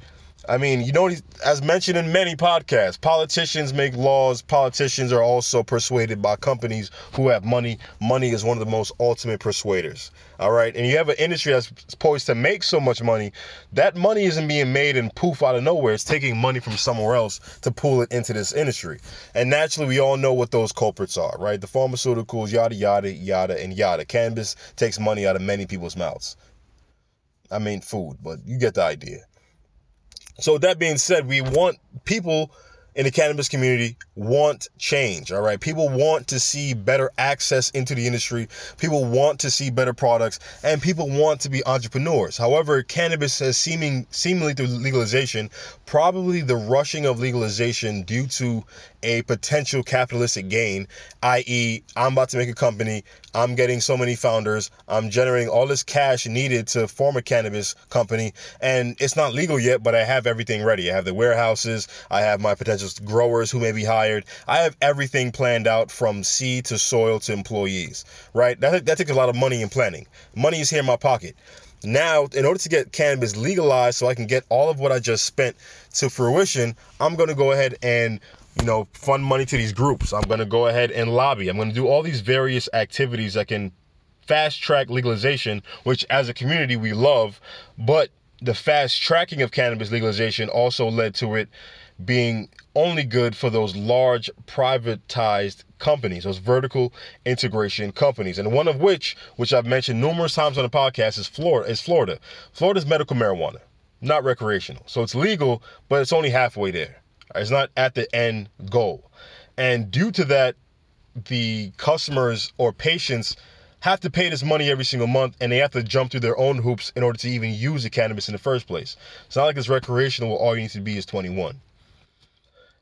I mean, you know, as mentioned in many podcasts, politicians make laws. Politicians are also persuaded by companies who have money. Money is one of the most ultimate persuaders. All right. And you have an industry that's poised to make so much money. That money isn't being made and poof out of nowhere. It's taking money from somewhere else to pull it into this industry. And naturally, we all know what those culprits are, right? The pharmaceuticals, yada, yada, yada, and yada. Cannabis takes money out of many people's mouths. I mean, food, but you get the idea. So that being said, we want people in the cannabis community want change, all right? People want to see better access into the industry. People want to see better products, and people want to be entrepreneurs. However, cannabis has seeming, seemingly through legalization, probably the rushing of legalization due to a potential capitalistic gain, that is, I'm about to make a company, I'm getting so many founders, I'm generating all this cash needed to form a cannabis company, and it's not legal yet, but I have everything ready. I have the warehouses, I have my potential growers who may be hired, I have everything planned out from seed to soil to employees, right? That, that takes a lot of money in planning. Money is here in my pocket. Now, in order to get cannabis legalized so I can get all of what I just spent to fruition, I'm going to go ahead and you know, fund money to these groups. I'm going to go ahead and lobby. I'm going to do all these various activities that can fast track legalization, which as a community we love, but the fast tracking of cannabis legalization also led to it being only good for those large privatized companies, those vertical integration companies. And one of which, which I've mentioned numerous times on the podcast, is Florida. Is Florida. Florida's medical marijuana, not recreational. So it's legal, but it's only halfway there. It's not at the end goal. And due to that, the customers or patients have to pay this money every single month, and they have to jump through their own hoops in order to even use the cannabis in the first place. It's not like it's recreational where all you need to be is twenty-one.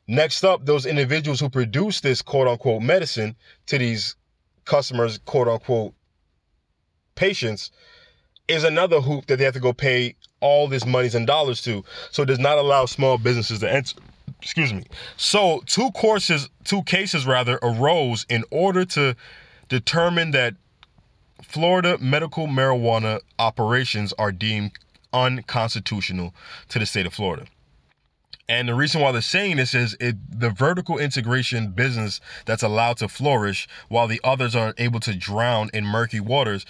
Next up, those individuals who produce this quote-unquote medicine to these customers, quote-unquote patients, is another hoop that they have to go pay all this monies and dollars to, so it does not allow small businesses to enter. Excuse me. So two courses, two cases rather, arose in order to determine that Florida medical marijuana operations are deemed unconstitutional to the state of Florida. And the reason why they're saying this is it, the vertical integration business that's allowed to flourish while the others are able to drown in murky waters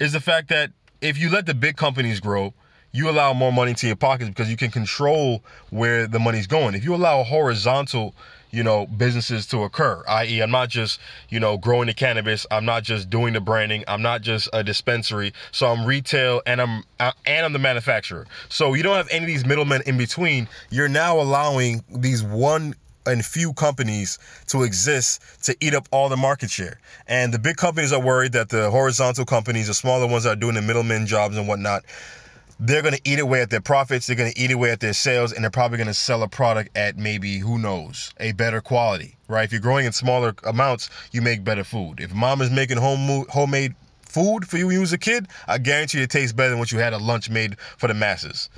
is the fact that if you let the big companies grow, you allow more money to your pockets because you can control where the money's going. If you allow horizontal, you know, businesses to occur, that is, I'm not just, you know, growing the cannabis, I'm not just doing the branding, I'm not just a dispensary, so I'm retail and I'm I, and I'm the manufacturer. So you don't have any of these middlemen in between. You're now allowing these one and few companies to exist to eat up all the market share. And the big companies are worried that the horizontal companies, the smaller ones that are doing the middlemen jobs and whatnot, they're going to eat away at their profits, they're going to eat away at their sales, and they're probably going to sell a product at maybe, who knows, a better quality, right? If you're growing in smaller amounts, you make better food. If mom is making home homemade food for you when you was a kid, I guarantee you it tastes better than what you had at lunch made for the masses.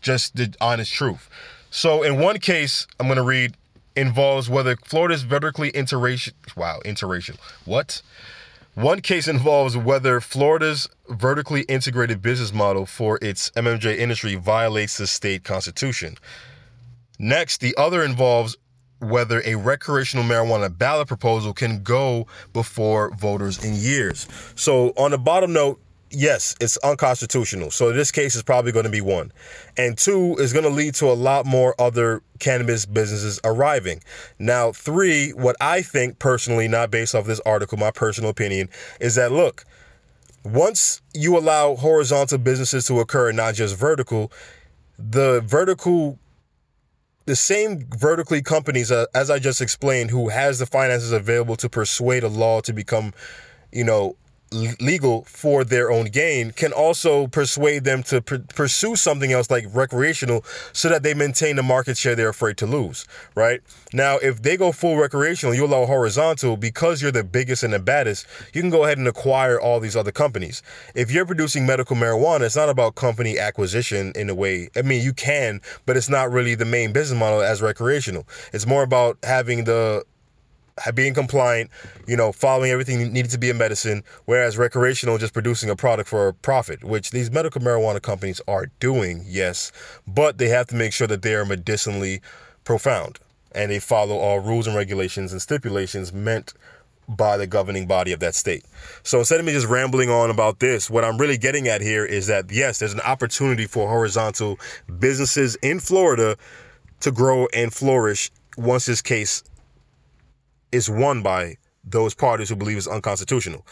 Just the honest truth. So in one case, I'm going to read, involves whether Florida's vertically interracial, wow, interracial, what? One case involves whether Florida's vertically integrated business model for its M M J industry violates the state constitution. Next, the other involves whether a recreational marijuana ballot proposal can go before voters in years. So on the bottom note, yes, it's unconstitutional. So this case is probably going to be one. And two, is going to lead to a lot more other cannabis businesses arriving. Now, three, what I think personally, not based off this article, my personal opinion, is that, look, once you allow horizontal businesses to occur and not just vertical, the vertical The same vertically companies, uh, as I just explained, who has the finances available to persuade a law to become, you know, l- legal for their own gain, can also persuade them to pr- pursue something else like recreational so that they maintain the market share they're afraid to lose, right? Now, if they go full recreational, you allow horizontal, because you're the biggest and the baddest, you can go ahead and acquire all these other companies. If you're producing medical marijuana, it's not about company acquisition in a way. I mean, you can, but it's not really the main business model as recreational. It's more about having the being compliant, you know, following everything needed to be in medicine, whereas recreational just producing a product for a profit, which these medical marijuana companies are doing, yes, but they have to make sure that they are medicinally profound and they follow all rules and regulations and stipulations meant by the governing body of that state. So instead of me just rambling on about this, what I'm really getting at here is that, yes, there's an opportunity for horizontal businesses in Florida to grow and flourish once this case is won by those parties who believe it's unconstitutional.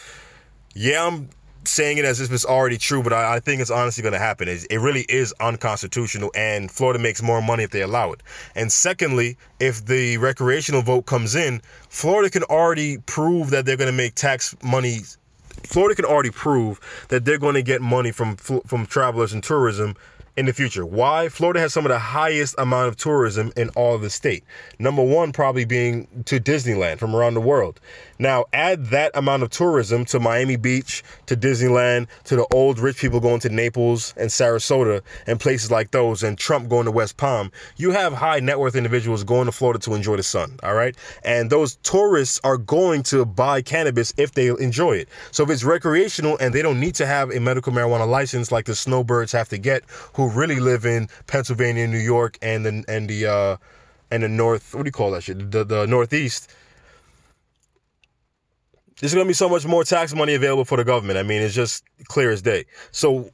Yeah, I'm saying it as if it's already true, but I, I think it's honestly going to happen. It, it really is unconstitutional, and Florida makes more money if they allow it. And secondly, if the recreational vote comes in, Florida can already prove that they're going to make tax money. Florida can already prove that they're going to get money from from travelers and tourism in the future. Why? Florida has some of the highest amount of tourism in all of the state. Number one, probably being to Disneyland from around the world. Now, add that amount of tourism to Miami Beach, to Disneyland, to the old rich people going to Naples and Sarasota and places like those, and Trump going to West Palm. You have high net worth individuals going to Florida to enjoy the sun, all right? And those tourists are going to buy cannabis if they enjoy it. So if it's recreational and they don't need to have a medical marijuana license like the snowbirds have to get, who really live in Pennsylvania, New York, and the and the uh, and the north. What do you call that shit? The the Northeast. There's gonna be so much more tax money available for the government. I mean, it's just clear as day. So,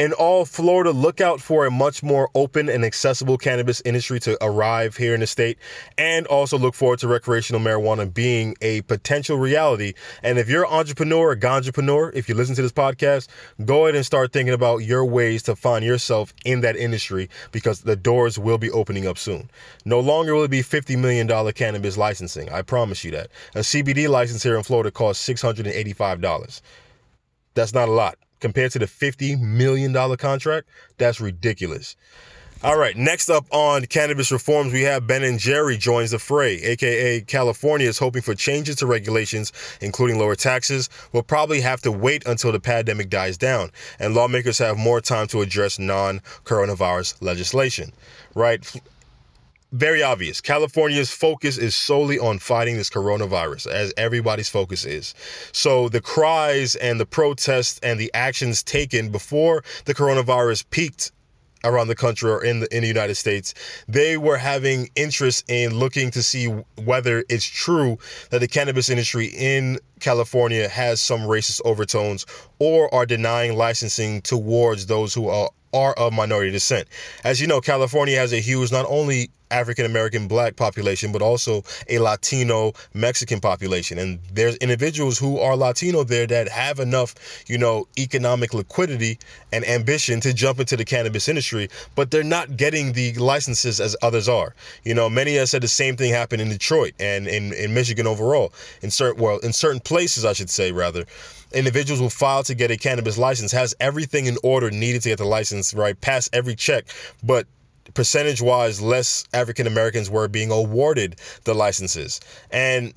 in all Florida, look out for a much more open and accessible cannabis industry to arrive here in the state, and also look forward to recreational marijuana being a potential reality. And if you're an entrepreneur, a ganjapreneur, if you listen to this podcast, go ahead and start thinking about your ways to find yourself in that industry, because the doors will be opening up soon. No longer will it be fifty million dollars cannabis licensing. I promise you that. A C B D license here in Florida costs six hundred eighty-five dollars. That's not a lot. Compared to the fifty million dollars contract, that's ridiculous. All right, next up on cannabis reforms, we have Ben and Jerry joins the fray, a k a. California is hoping for changes to regulations, including lower taxes. We'll probably have to wait until the pandemic dies down and lawmakers have more time to address non-coronavirus legislation, right? Very obvious. California's focus is solely on fighting this coronavirus, as everybody's focus is. So the cries and the protests and the actions taken before the coronavirus peaked around the country or in the, in the United States, they were having interest in looking to see whether it's true that the cannabis industry in California has some racist overtones or are denying licensing towards those who are are of minority descent. As you know, California has a huge, not only African-American black population, but also a Latino Mexican population. And there's individuals who are Latino there that have enough, you know, economic liquidity and ambition to jump into the cannabis industry, but they're not getting the licenses as others are. You know, many have said the same thing happened in Detroit and in, in Michigan overall, in certain, well, in certain places, I should say, rather. Individuals will file to get a cannabis license, has everything in order needed to get the license, right? Pass every check, but percentage-wise, less African-Americans were being awarded the licenses. And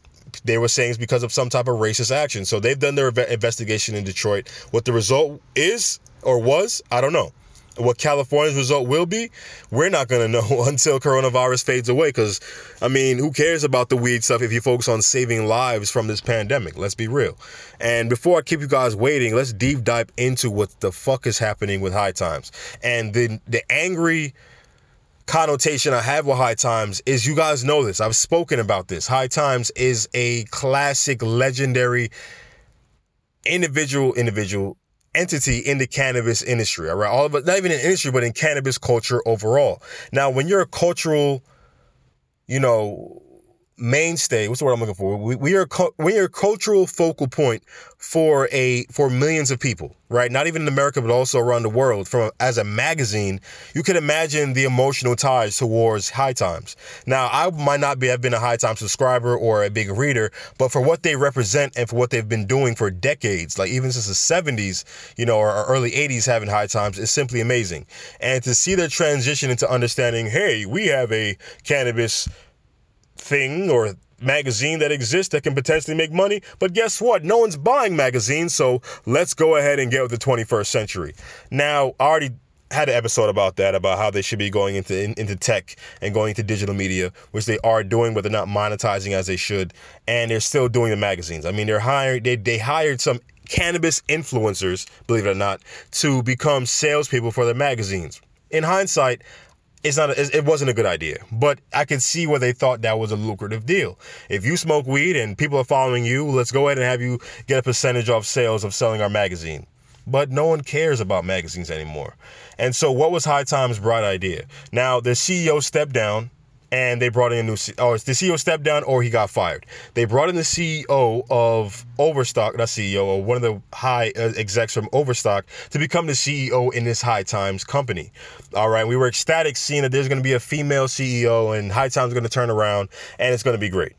they were saying it's because of some type of racist action. So they've done their investigation in Detroit. What the result is or was, I don't know. what California's result will be, we're not going to know until coronavirus fades away. Because, I mean, who cares about the weed stuff if you focus on saving lives from this pandemic? Let's be real. And before I keep you guys waiting, let's deep dive into what the fuck is happening with High Times. And the, the angry connotation I have with High Times is, you guys know this, I've spoken about this. High Times is a classic, legendary individual, individual, entity in the cannabis industry, all right? All of us, not even in industry, but in cannabis culture overall. Now, when you're a cultural, you know, mainstay, what's the word I'm looking for? We, we are when you're a cultural focal point for a for millions of people, right? Not even in America, but also around the world. From as a magazine, you can imagine the emotional ties towards High Times. Now, I might not be have been a High Times subscriber or a big reader, but for what they represent and for what they've been doing for decades, like even since the seventies, you know, or, or early eighties, having High Times is simply amazing. And to see their transition into understanding, hey, we have a cannabis thing or magazine that exists that can potentially make money, but guess what? No one's buying magazines, so let's go ahead and get with the twenty-first century. Now, I already had an episode about that, about how they should be going into in, into tech and going into digital media, which they are doing, but they're not monetizing as they should, and they're still doing the magazines. I mean, they're hiring, they they hired some cannabis influencers, believe it or not, to become salespeople for their magazines. In hindsight, It's not. A, it wasn't a good idea, but I can see where they thought that was a lucrative deal. If you smoke weed and people are following you, let's go ahead and have you get a percentage off sales of selling our magazine. But no one cares about magazines anymore. And so what was High Times' bright idea? Now, the C E O stepped down and they brought in a new C E O. Oh, the C E O stepped down or he got fired. They brought in the C E O of Overstock, not C E O, or one of the high uh, execs from Overstock to become the C E O in this High Times company. All right, we were ecstatic seeing that there's going to be a female C E O and High Times is going to turn around and it's going to be great.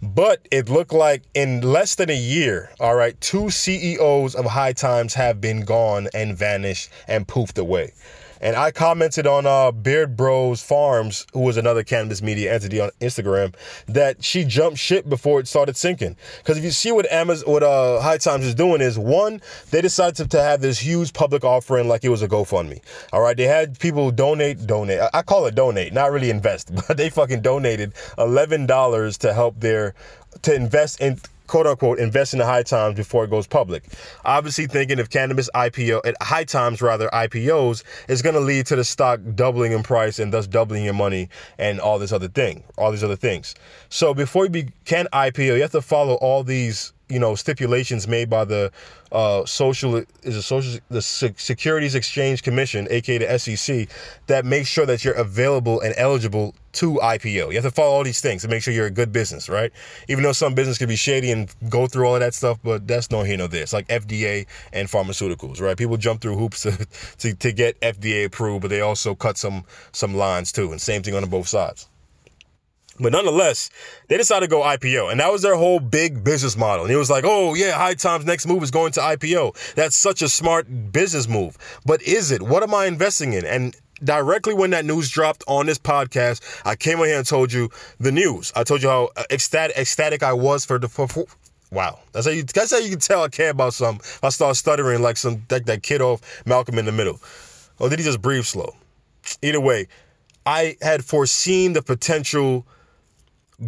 But it looked like in less than a year, all right, two C E Os of High Times have been gone and vanished and poofed away. And I commented on uh, Beard Bros Farms, who was another cannabis media entity on Instagram, that she jumped ship before it started sinking. Because if you see what Amazon, what uh, High Times is doing is, one, they decided to, to have this huge public offering like it was a GoFundMe. All right, they had people donate, donate. I, I call it donate, not really invest, but they fucking donated eleven dollars to help their, to invest in, quote unquote, invest in the High Times before it goes public. Obviously thinking if cannabis I P O, at High Times rather, I P Os, is going to lead to the stock doubling in price and thus doubling your money and all this other thing, all these other things. So before you be, can I P O, you have to follow all these, you know, stipulations made by the uh, social is a social the Securities Exchange Commission, aka the S E C, that makes sure that you're available and eligible to I P O. You have to follow all these things to make sure you're a good business, right? Even though some business can be shady and go through all of that stuff, but that's no here nor there. It's like F D A and pharmaceuticals, right? People jump through hoops to, to, to get F D A approved, but they also cut some some lines too, and same thing on both sides. But nonetheless, they decided to go I P O. And that was their whole big business model. And it was like, oh, yeah, High Times' next move is going to I P O. That's such a smart business move. But is it? What am I investing in? And directly when that news dropped on this podcast, I came on here and told you the news. I told you how ecstatic, ecstatic I was for the... For, for, wow. That's how, you, that's how you can tell I care about something. I start stuttering like some like that kid off Malcolm in the Middle. Or did he just breathe slow? Either way, I had foreseen the potential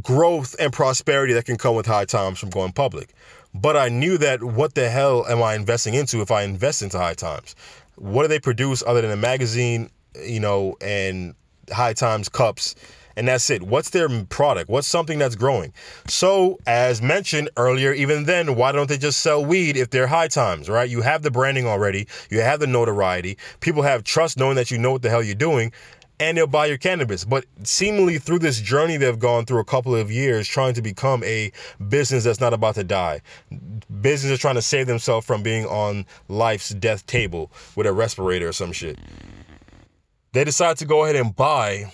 growth and prosperity that can come with High Times from going public. But I knew that, what the hell am I investing into if I invest into High Times? What do they produce other than a magazine, you know, and High Times cups? And that's it. What's their product? What's something that's growing? So, as mentioned earlier, even then, why don't they just sell weed if they're High Times, right? You have the branding already. You have the notoriety. People have trust knowing that you know what the hell you're doing. And they'll buy your cannabis. But seemingly through this journey they've gone through a couple of years trying to become a business that's not about to die. Businesses are trying to save themselves from being on life's death table with a respirator or some shit. They decide to go ahead and buy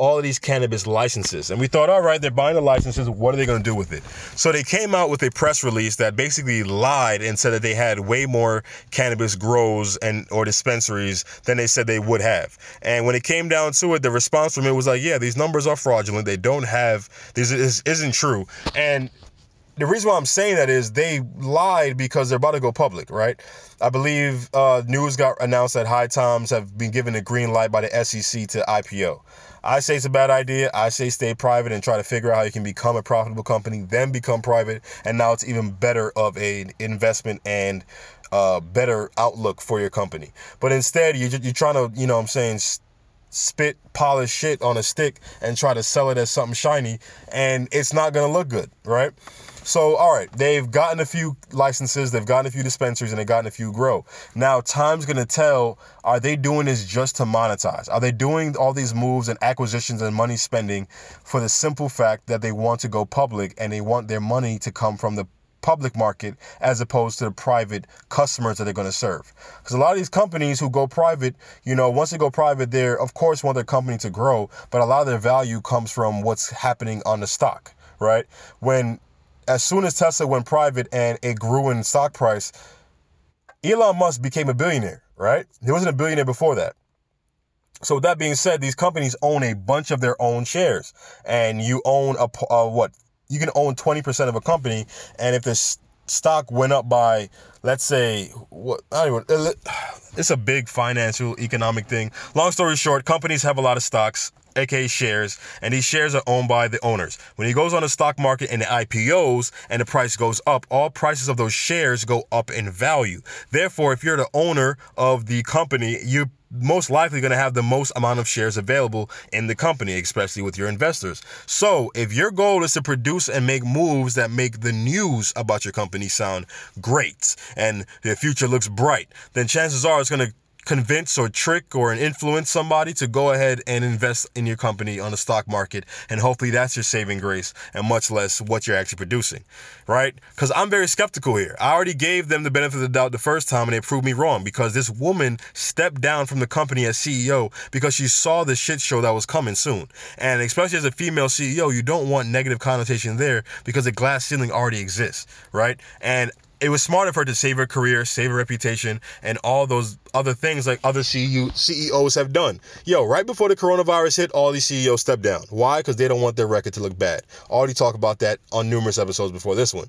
all of these cannabis licenses. And we thought, all right, they're buying the licenses. What are they going to do with it? So they came out with a press release that basically lied and said that they had way more cannabis grows and or dispensaries than they said they would have. And when it came down to it, the response from it was like, yeah, these numbers are fraudulent. They don't have, this isn't true. And the reason why I'm saying that is they lied because they're about to go public, right? I believe uh, news got announced that High Times have been given a green light by the S E C to I P O. I say it's a bad idea. I say stay private and try to figure out how you can become a profitable company, then become private. And now it's even better of an investment and uh, better outlook for your company. But instead, you're, you're trying to, you know what I'm saying, spit polished shit on a stick and try to sell it as something shiny, and it's not going to look good, right? So, all right, they've gotten a few licenses, they've gotten a few dispensaries, and they've gotten a few grow. Now, time's going to tell, are they doing this just to monetize? Are they doing all these moves and acquisitions and money spending for the simple fact that they want to go public and they want their money to come from the public market as opposed to the private customers that they're going to serve? Because a lot of these companies who go private, you know, once they go private, they of course want their company to grow, but a lot of their value comes from what's happening on the stock, right? When, as soon as Tesla went private and it grew in stock price, Elon Musk became a billionaire, right? He wasn't a billionaire before that. So with that being said, these companies own a bunch of their own shares, and you own a, a what? You can own twenty percent of a company, and if the stock went up by, let's say, what? I don't even, it's a big financial economic thing. Long story short, companies have a lot of stocks, aka shares, and these shares are owned by the owners. When he goes on the stock market and the I P Os and the price goes up, all prices of those shares go up in value. Therefore, if you're the owner of the company, you're most likely going to have the most amount of shares available in the company, especially with your investors. So if your goal is to produce and make moves that make the news about your company sound great and the future looks bright, then chances are it's going to convince or trick or influence somebody to go ahead and invest in your company on the stock market, and hopefully that's your saving grace and much less what you're actually producing, right? Because I'm very skeptical here. I already gave them the benefit of the doubt the first time and they proved me wrong, because this woman stepped down from the company as C E O because she saw the shit show that was coming soon. And especially as a female C E O, you don't want negative connotation there because the glass ceiling already exists, right? And it was smart of her to save her career, save her reputation, and all those other things like other C E Os have done. Yo, right before the coronavirus hit, all these C E Os stepped down. Why? Because they don't want their record to look bad. Already talked about that on numerous episodes before this one.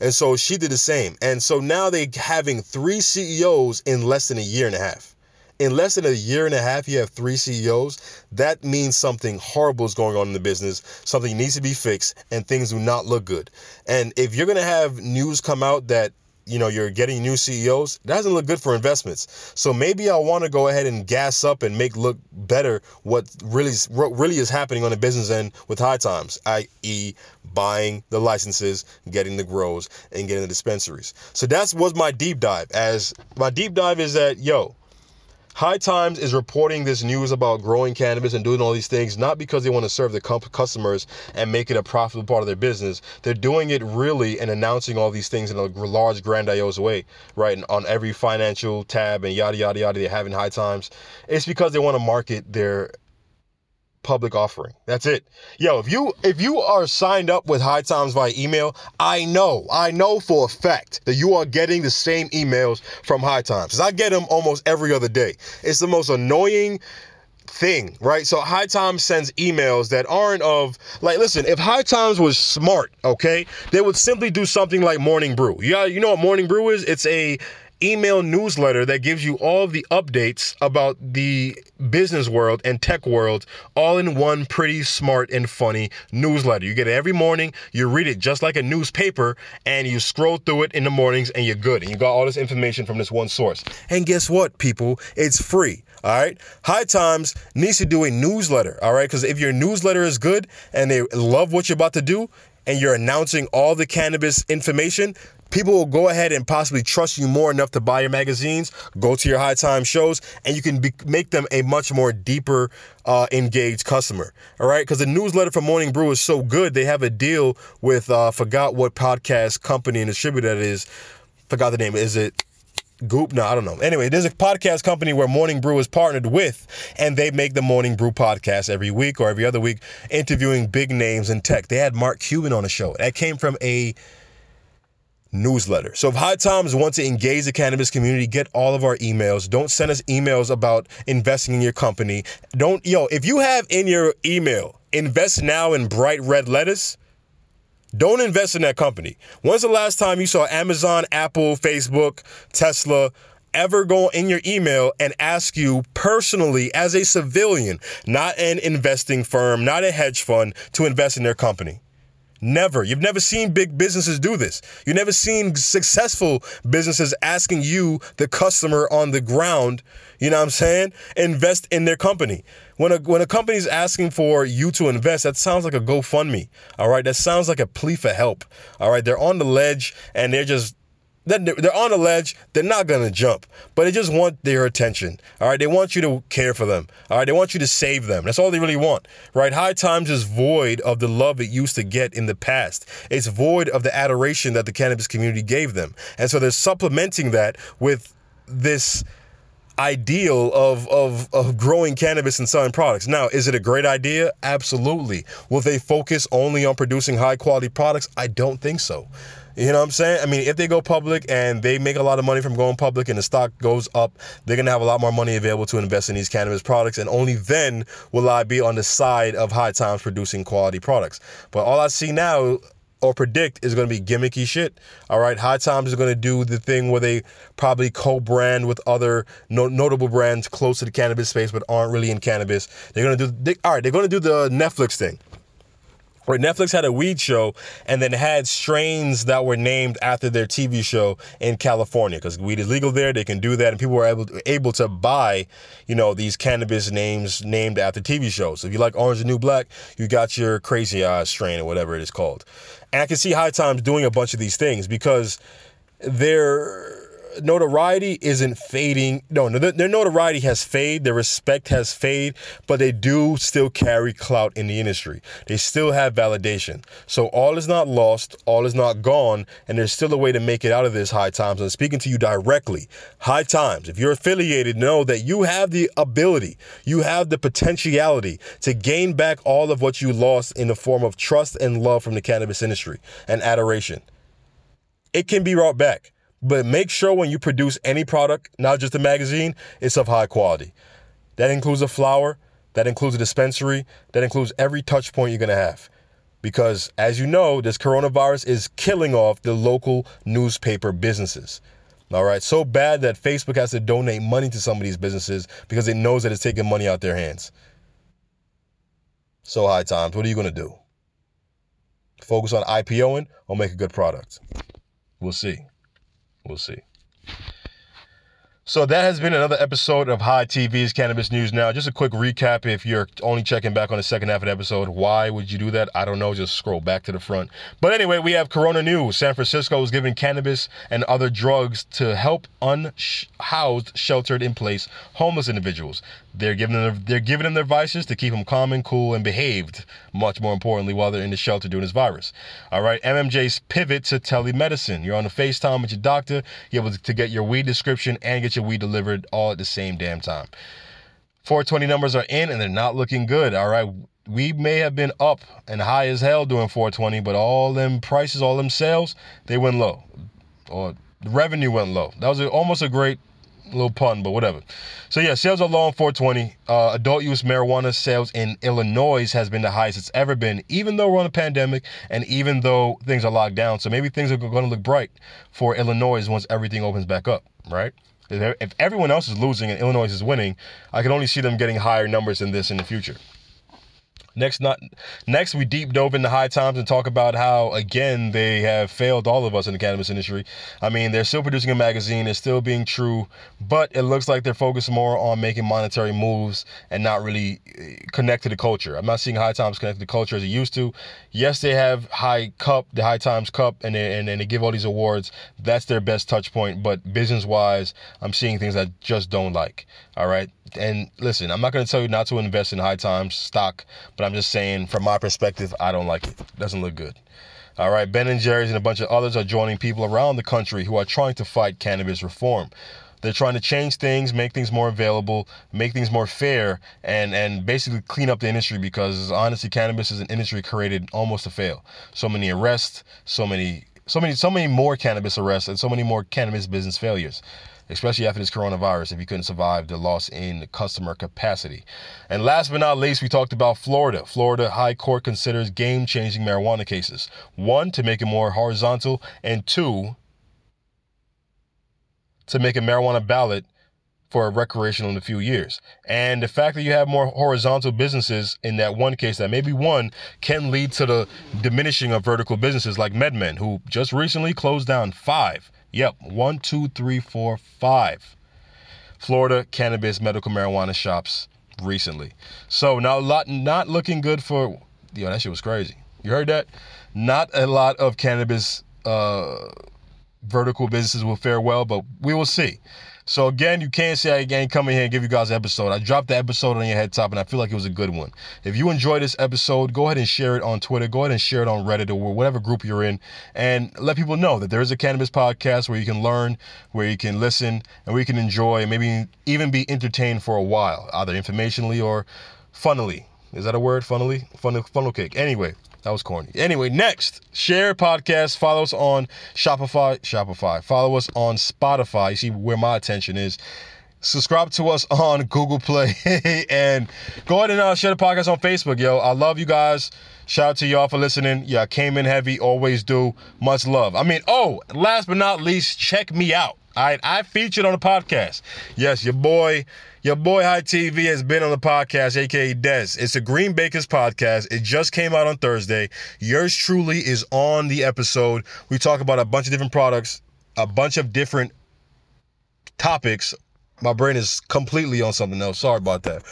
And so she did the same. And so now they're having three C E Os in less than a year and a half. In less than a year and a half, you have three C E Os. That means something horrible is going on in the business. Something needs to be fixed, and things do not look good. And if you're going to have news come out that, you know, you're getting new C E Os, that doesn't look good for investments. So maybe I want to go ahead and gas up and make look better what really, what really is happening on the business end with High Times, that is buying the licenses, getting the grows, and getting the dispensaries. So that was my deep dive. As my deep dive is that, yo, High Times is reporting this news about growing cannabis and doing all these things not because they want to serve the customers and make it a profitable part of their business. They're doing it really and announcing all these things in a large, grandiose way, right? And on every financial tab and yada, yada, yada they have in High Times. It's because they want to market their public offering. That's it. Yo, if you if you are signed up with High Times via email, I know, I know for a fact that you are getting the same emails from High Times. Because I get them almost every other day. It's the most annoying thing, right? So High Times sends emails that aren't of, like, listen, if High Times was smart, okay, they would simply do something like Morning Brew. Yeah, you know what Morning Brew is? It's a email newsletter that gives you all the updates about the business world and tech world all in one pretty smart and funny newsletter. You get it every morning, you read it just like a newspaper, and you scroll through it in the mornings and you're good. And you got all this information from this one source. And guess what, people? It's free. All right. High Times needs to do a newsletter. All right. Because if your newsletter is good and they love what you're about to do and you're announcing all the cannabis information, people will go ahead and possibly trust you more enough to buy your magazines, go to your High Time shows, and you can be, make them a much more deeper, uh, engaged customer. All right. Because the newsletter from Morning Brew is so good. They have a deal with, uh, forgot what podcast company and distributor that is. Forgot the name. Is it Goop? No, I don't know. Anyway, there's a podcast company where Morning Brew is partnered with, and they make the Morning Brew podcast every week or every other week, interviewing big names in tech. They had Mark Cuban on the show. That came from a newsletter. So if High Times wants to engage the cannabis community, get all of our emails. Don't send us emails about investing in your company. Don't, yo, if you have in your email, invest now in bright red lettuce, Don't invest in that company. When's the last time you saw Amazon, Apple, Facebook, Tesla ever go in your email and ask you personally as a civilian, not an investing firm, not a hedge fund, to invest in their company? Never. You've never seen big businesses do this. You've never seen successful businesses asking you, the customer on the ground, you know what I'm saying, invest in their company. When a, when a company's asking for you to invest, that sounds like a GoFundMe, all right? That sounds like a plea for help, all right? They're on the ledge and they're just, they're on the ledge, they're not going to jump, but they just want their attention, all right? They want you to care for them, all right? They want you to save them. That's all they really want, right? High Times is void of the love it used to get in the past. It's void of the adoration that the cannabis community gave them. And so they're supplementing that with this ideal of, of, of growing cannabis and selling products. Now, is it a great idea? Absolutely. Will they focus only on producing high quality products? I don't think so. You know what I'm saying? I mean, if they go public and they make a lot of money from going public and the stock goes up, they're going to have a lot more money available to invest in these cannabis products. And only then will I be on the side of High Times producing quality products. But all I see now or predict is going to be gimmicky shit. All right. High Times is going to do the thing where they probably co-brand with other no notable brands close to the cannabis space, but aren't really in cannabis. They're going to do, they, all right, they're going to do the Netflix thing. Where Netflix had a weed show and then had strains that were named after their T V show in California, because weed is legal there. They can do that. And people were able to, able to buy, you know, these cannabis names named after T V shows. So if you like Orange is the New Black, you got your Crazy Eyes strain or whatever it is called. And I can see High Times doing a bunch of these things because they're... notoriety isn't fading. No, no, their notoriety has faded. Their respect has faded, but they do still carry clout in the industry. They still have validation. So all is not lost. All is not gone. And there's still a way to make it out of this, High Times. I'm speaking to you directly. High Times, if you're affiliated, know that you have the ability, you have the potentiality to gain back all of what you lost in the form of trust and love from the cannabis industry and adoration. It can be brought back. But make sure when you produce any product, not just a magazine, it's of high quality. That includes a flower, that includes a dispensary, that includes every touch point you're going to have. Because as you know, this coronavirus is killing off the local newspaper businesses. All right. So bad that Facebook has to donate money to some of these businesses because it knows that it's taking money out their hands. So High Times, what are you going to do? Focus on IPOing or make a good product? We'll see. We'll see. So that has been another episode of High T V's Cannabis News Now. Just a quick recap. If you're only checking back on the second half of the episode, why would you do that? I don't know. Just scroll back to the front. But anyway, we have Corona News. San Francisco is giving cannabis and other drugs to help unhoused, sheltered-in-place homeless individuals. They're giving them, they're giving them their vices to keep them calm and cool and behaved, much more importantly, while they're in the shelter during this virus. All right, M M J's pivot to telemedicine. You're on the FaceTime with your doctor. You're able to get your weed prescription and get your weed delivered all at the same damn time. four twenty numbers are in and they're not looking good. All right, we may have been up and high as hell doing four twenty, but all them prices, all them sales, they went low, or the revenue went low. That was almost a great little pun, but whatever. So yeah, sales are low on four twenty. Uh, adult use marijuana sales in Illinois has been the highest it's ever been, even though we're on a pandemic and even though things are locked down. So maybe things are going to look bright for Illinois once everything opens back up, right? If everyone else is losing and Illinois is winning, I can only see them getting higher numbers than this in the future. Next, not next, we deep dove into High Times and talk about how, again, they have failed all of us in the cannabis industry. I mean, they're still producing a magazine. They're still being true. But it looks like they're focused more on making monetary moves and not really connect to the culture. I'm not seeing High Times connect to the culture as it used to. Yes, they have High Cup, the High Times Cup, and they, and, and they give all these awards. That's their best touch point. But business-wise, I'm seeing things I just don't like. All right? And listen, I'm not going to tell you not to invest in High Times stock, but I'm just saying, from my perspective, I don't like it. It doesn't look good. All right, Ben and Jerry's and a bunch of others are joining people around the country who are trying to fight cannabis reform. They're trying to change things, make things more available, make things more fair, and, and basically clean up the industry because, honestly, cannabis is an industry created almost to fail. So many arrests, so many, so many, so many more cannabis arrests, and so many more cannabis business failures. especially after this coronavirus, if you couldn't survive the loss in customer capacity. And last but not least, we talked about Florida. Florida High Court considers game-changing marijuana cases. One, to make it more horizontal, and two, to make a marijuana ballot for a recreational in a few years. And the fact that you have more horizontal businesses in that one case, that maybe one can lead to the diminishing of vertical businesses like MedMen, who just recently closed down five. Yep, one, two, three, four, five Florida cannabis medical marijuana shops recently. So now, lot not looking good for, yo, that shit was crazy. You heard that? Not a lot of cannabis uh, vertical businesses will fare well, but we will see. So again, you can't say I again come in here and give you guys an episode. I dropped the episode on your head top, and I feel like it was a good one. If you enjoyed this episode, go ahead and share it on Twitter. Go ahead and share it on Reddit or whatever group you're in, and let people know that there is a cannabis podcast where you can learn, where you can listen, and where you can enjoy and maybe even be entertained for a while, either informationally or funnily. Is that a word? Funnily? Funnel, funnel cake. Anyway. That was corny. Anyway, next, share podcast. Follow us on Shopify. Shopify. Follow us on Spotify. You see where my attention is. Subscribe to us on Google Play. And go ahead and uh, share the podcast on Facebook, yo. I love you guys. Shout out to y'all for listening. Yeah, came in heavy. Always do. Much love. I mean, oh, last but not least, check me out. I, I featured on the podcast. Yes, your boy, your boy High T V has been on the podcast, a k a. Des. It's a Green Bakers podcast. It just came out on Thursday. Yours truly is on the episode. We talk about a bunch of different products, a bunch of different topics. My brain is completely on something else. Sorry about that.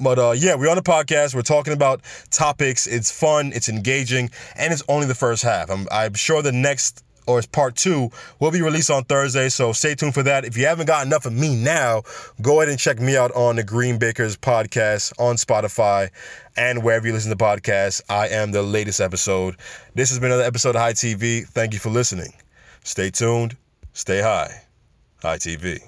But uh, yeah, we're on the podcast. We're talking about topics. It's fun. It's engaging. And it's only the first half. I'm, I'm sure the next... or it's part two, will be released on Thursday, so stay tuned for that. If you haven't got enough of me now, go ahead and check me out on the Green Bakers podcast on Spotify and wherever you listen to podcasts. I am the latest episode. This has been another episode of High T V. Thank you for listening. Stay tuned. Stay high. High T V.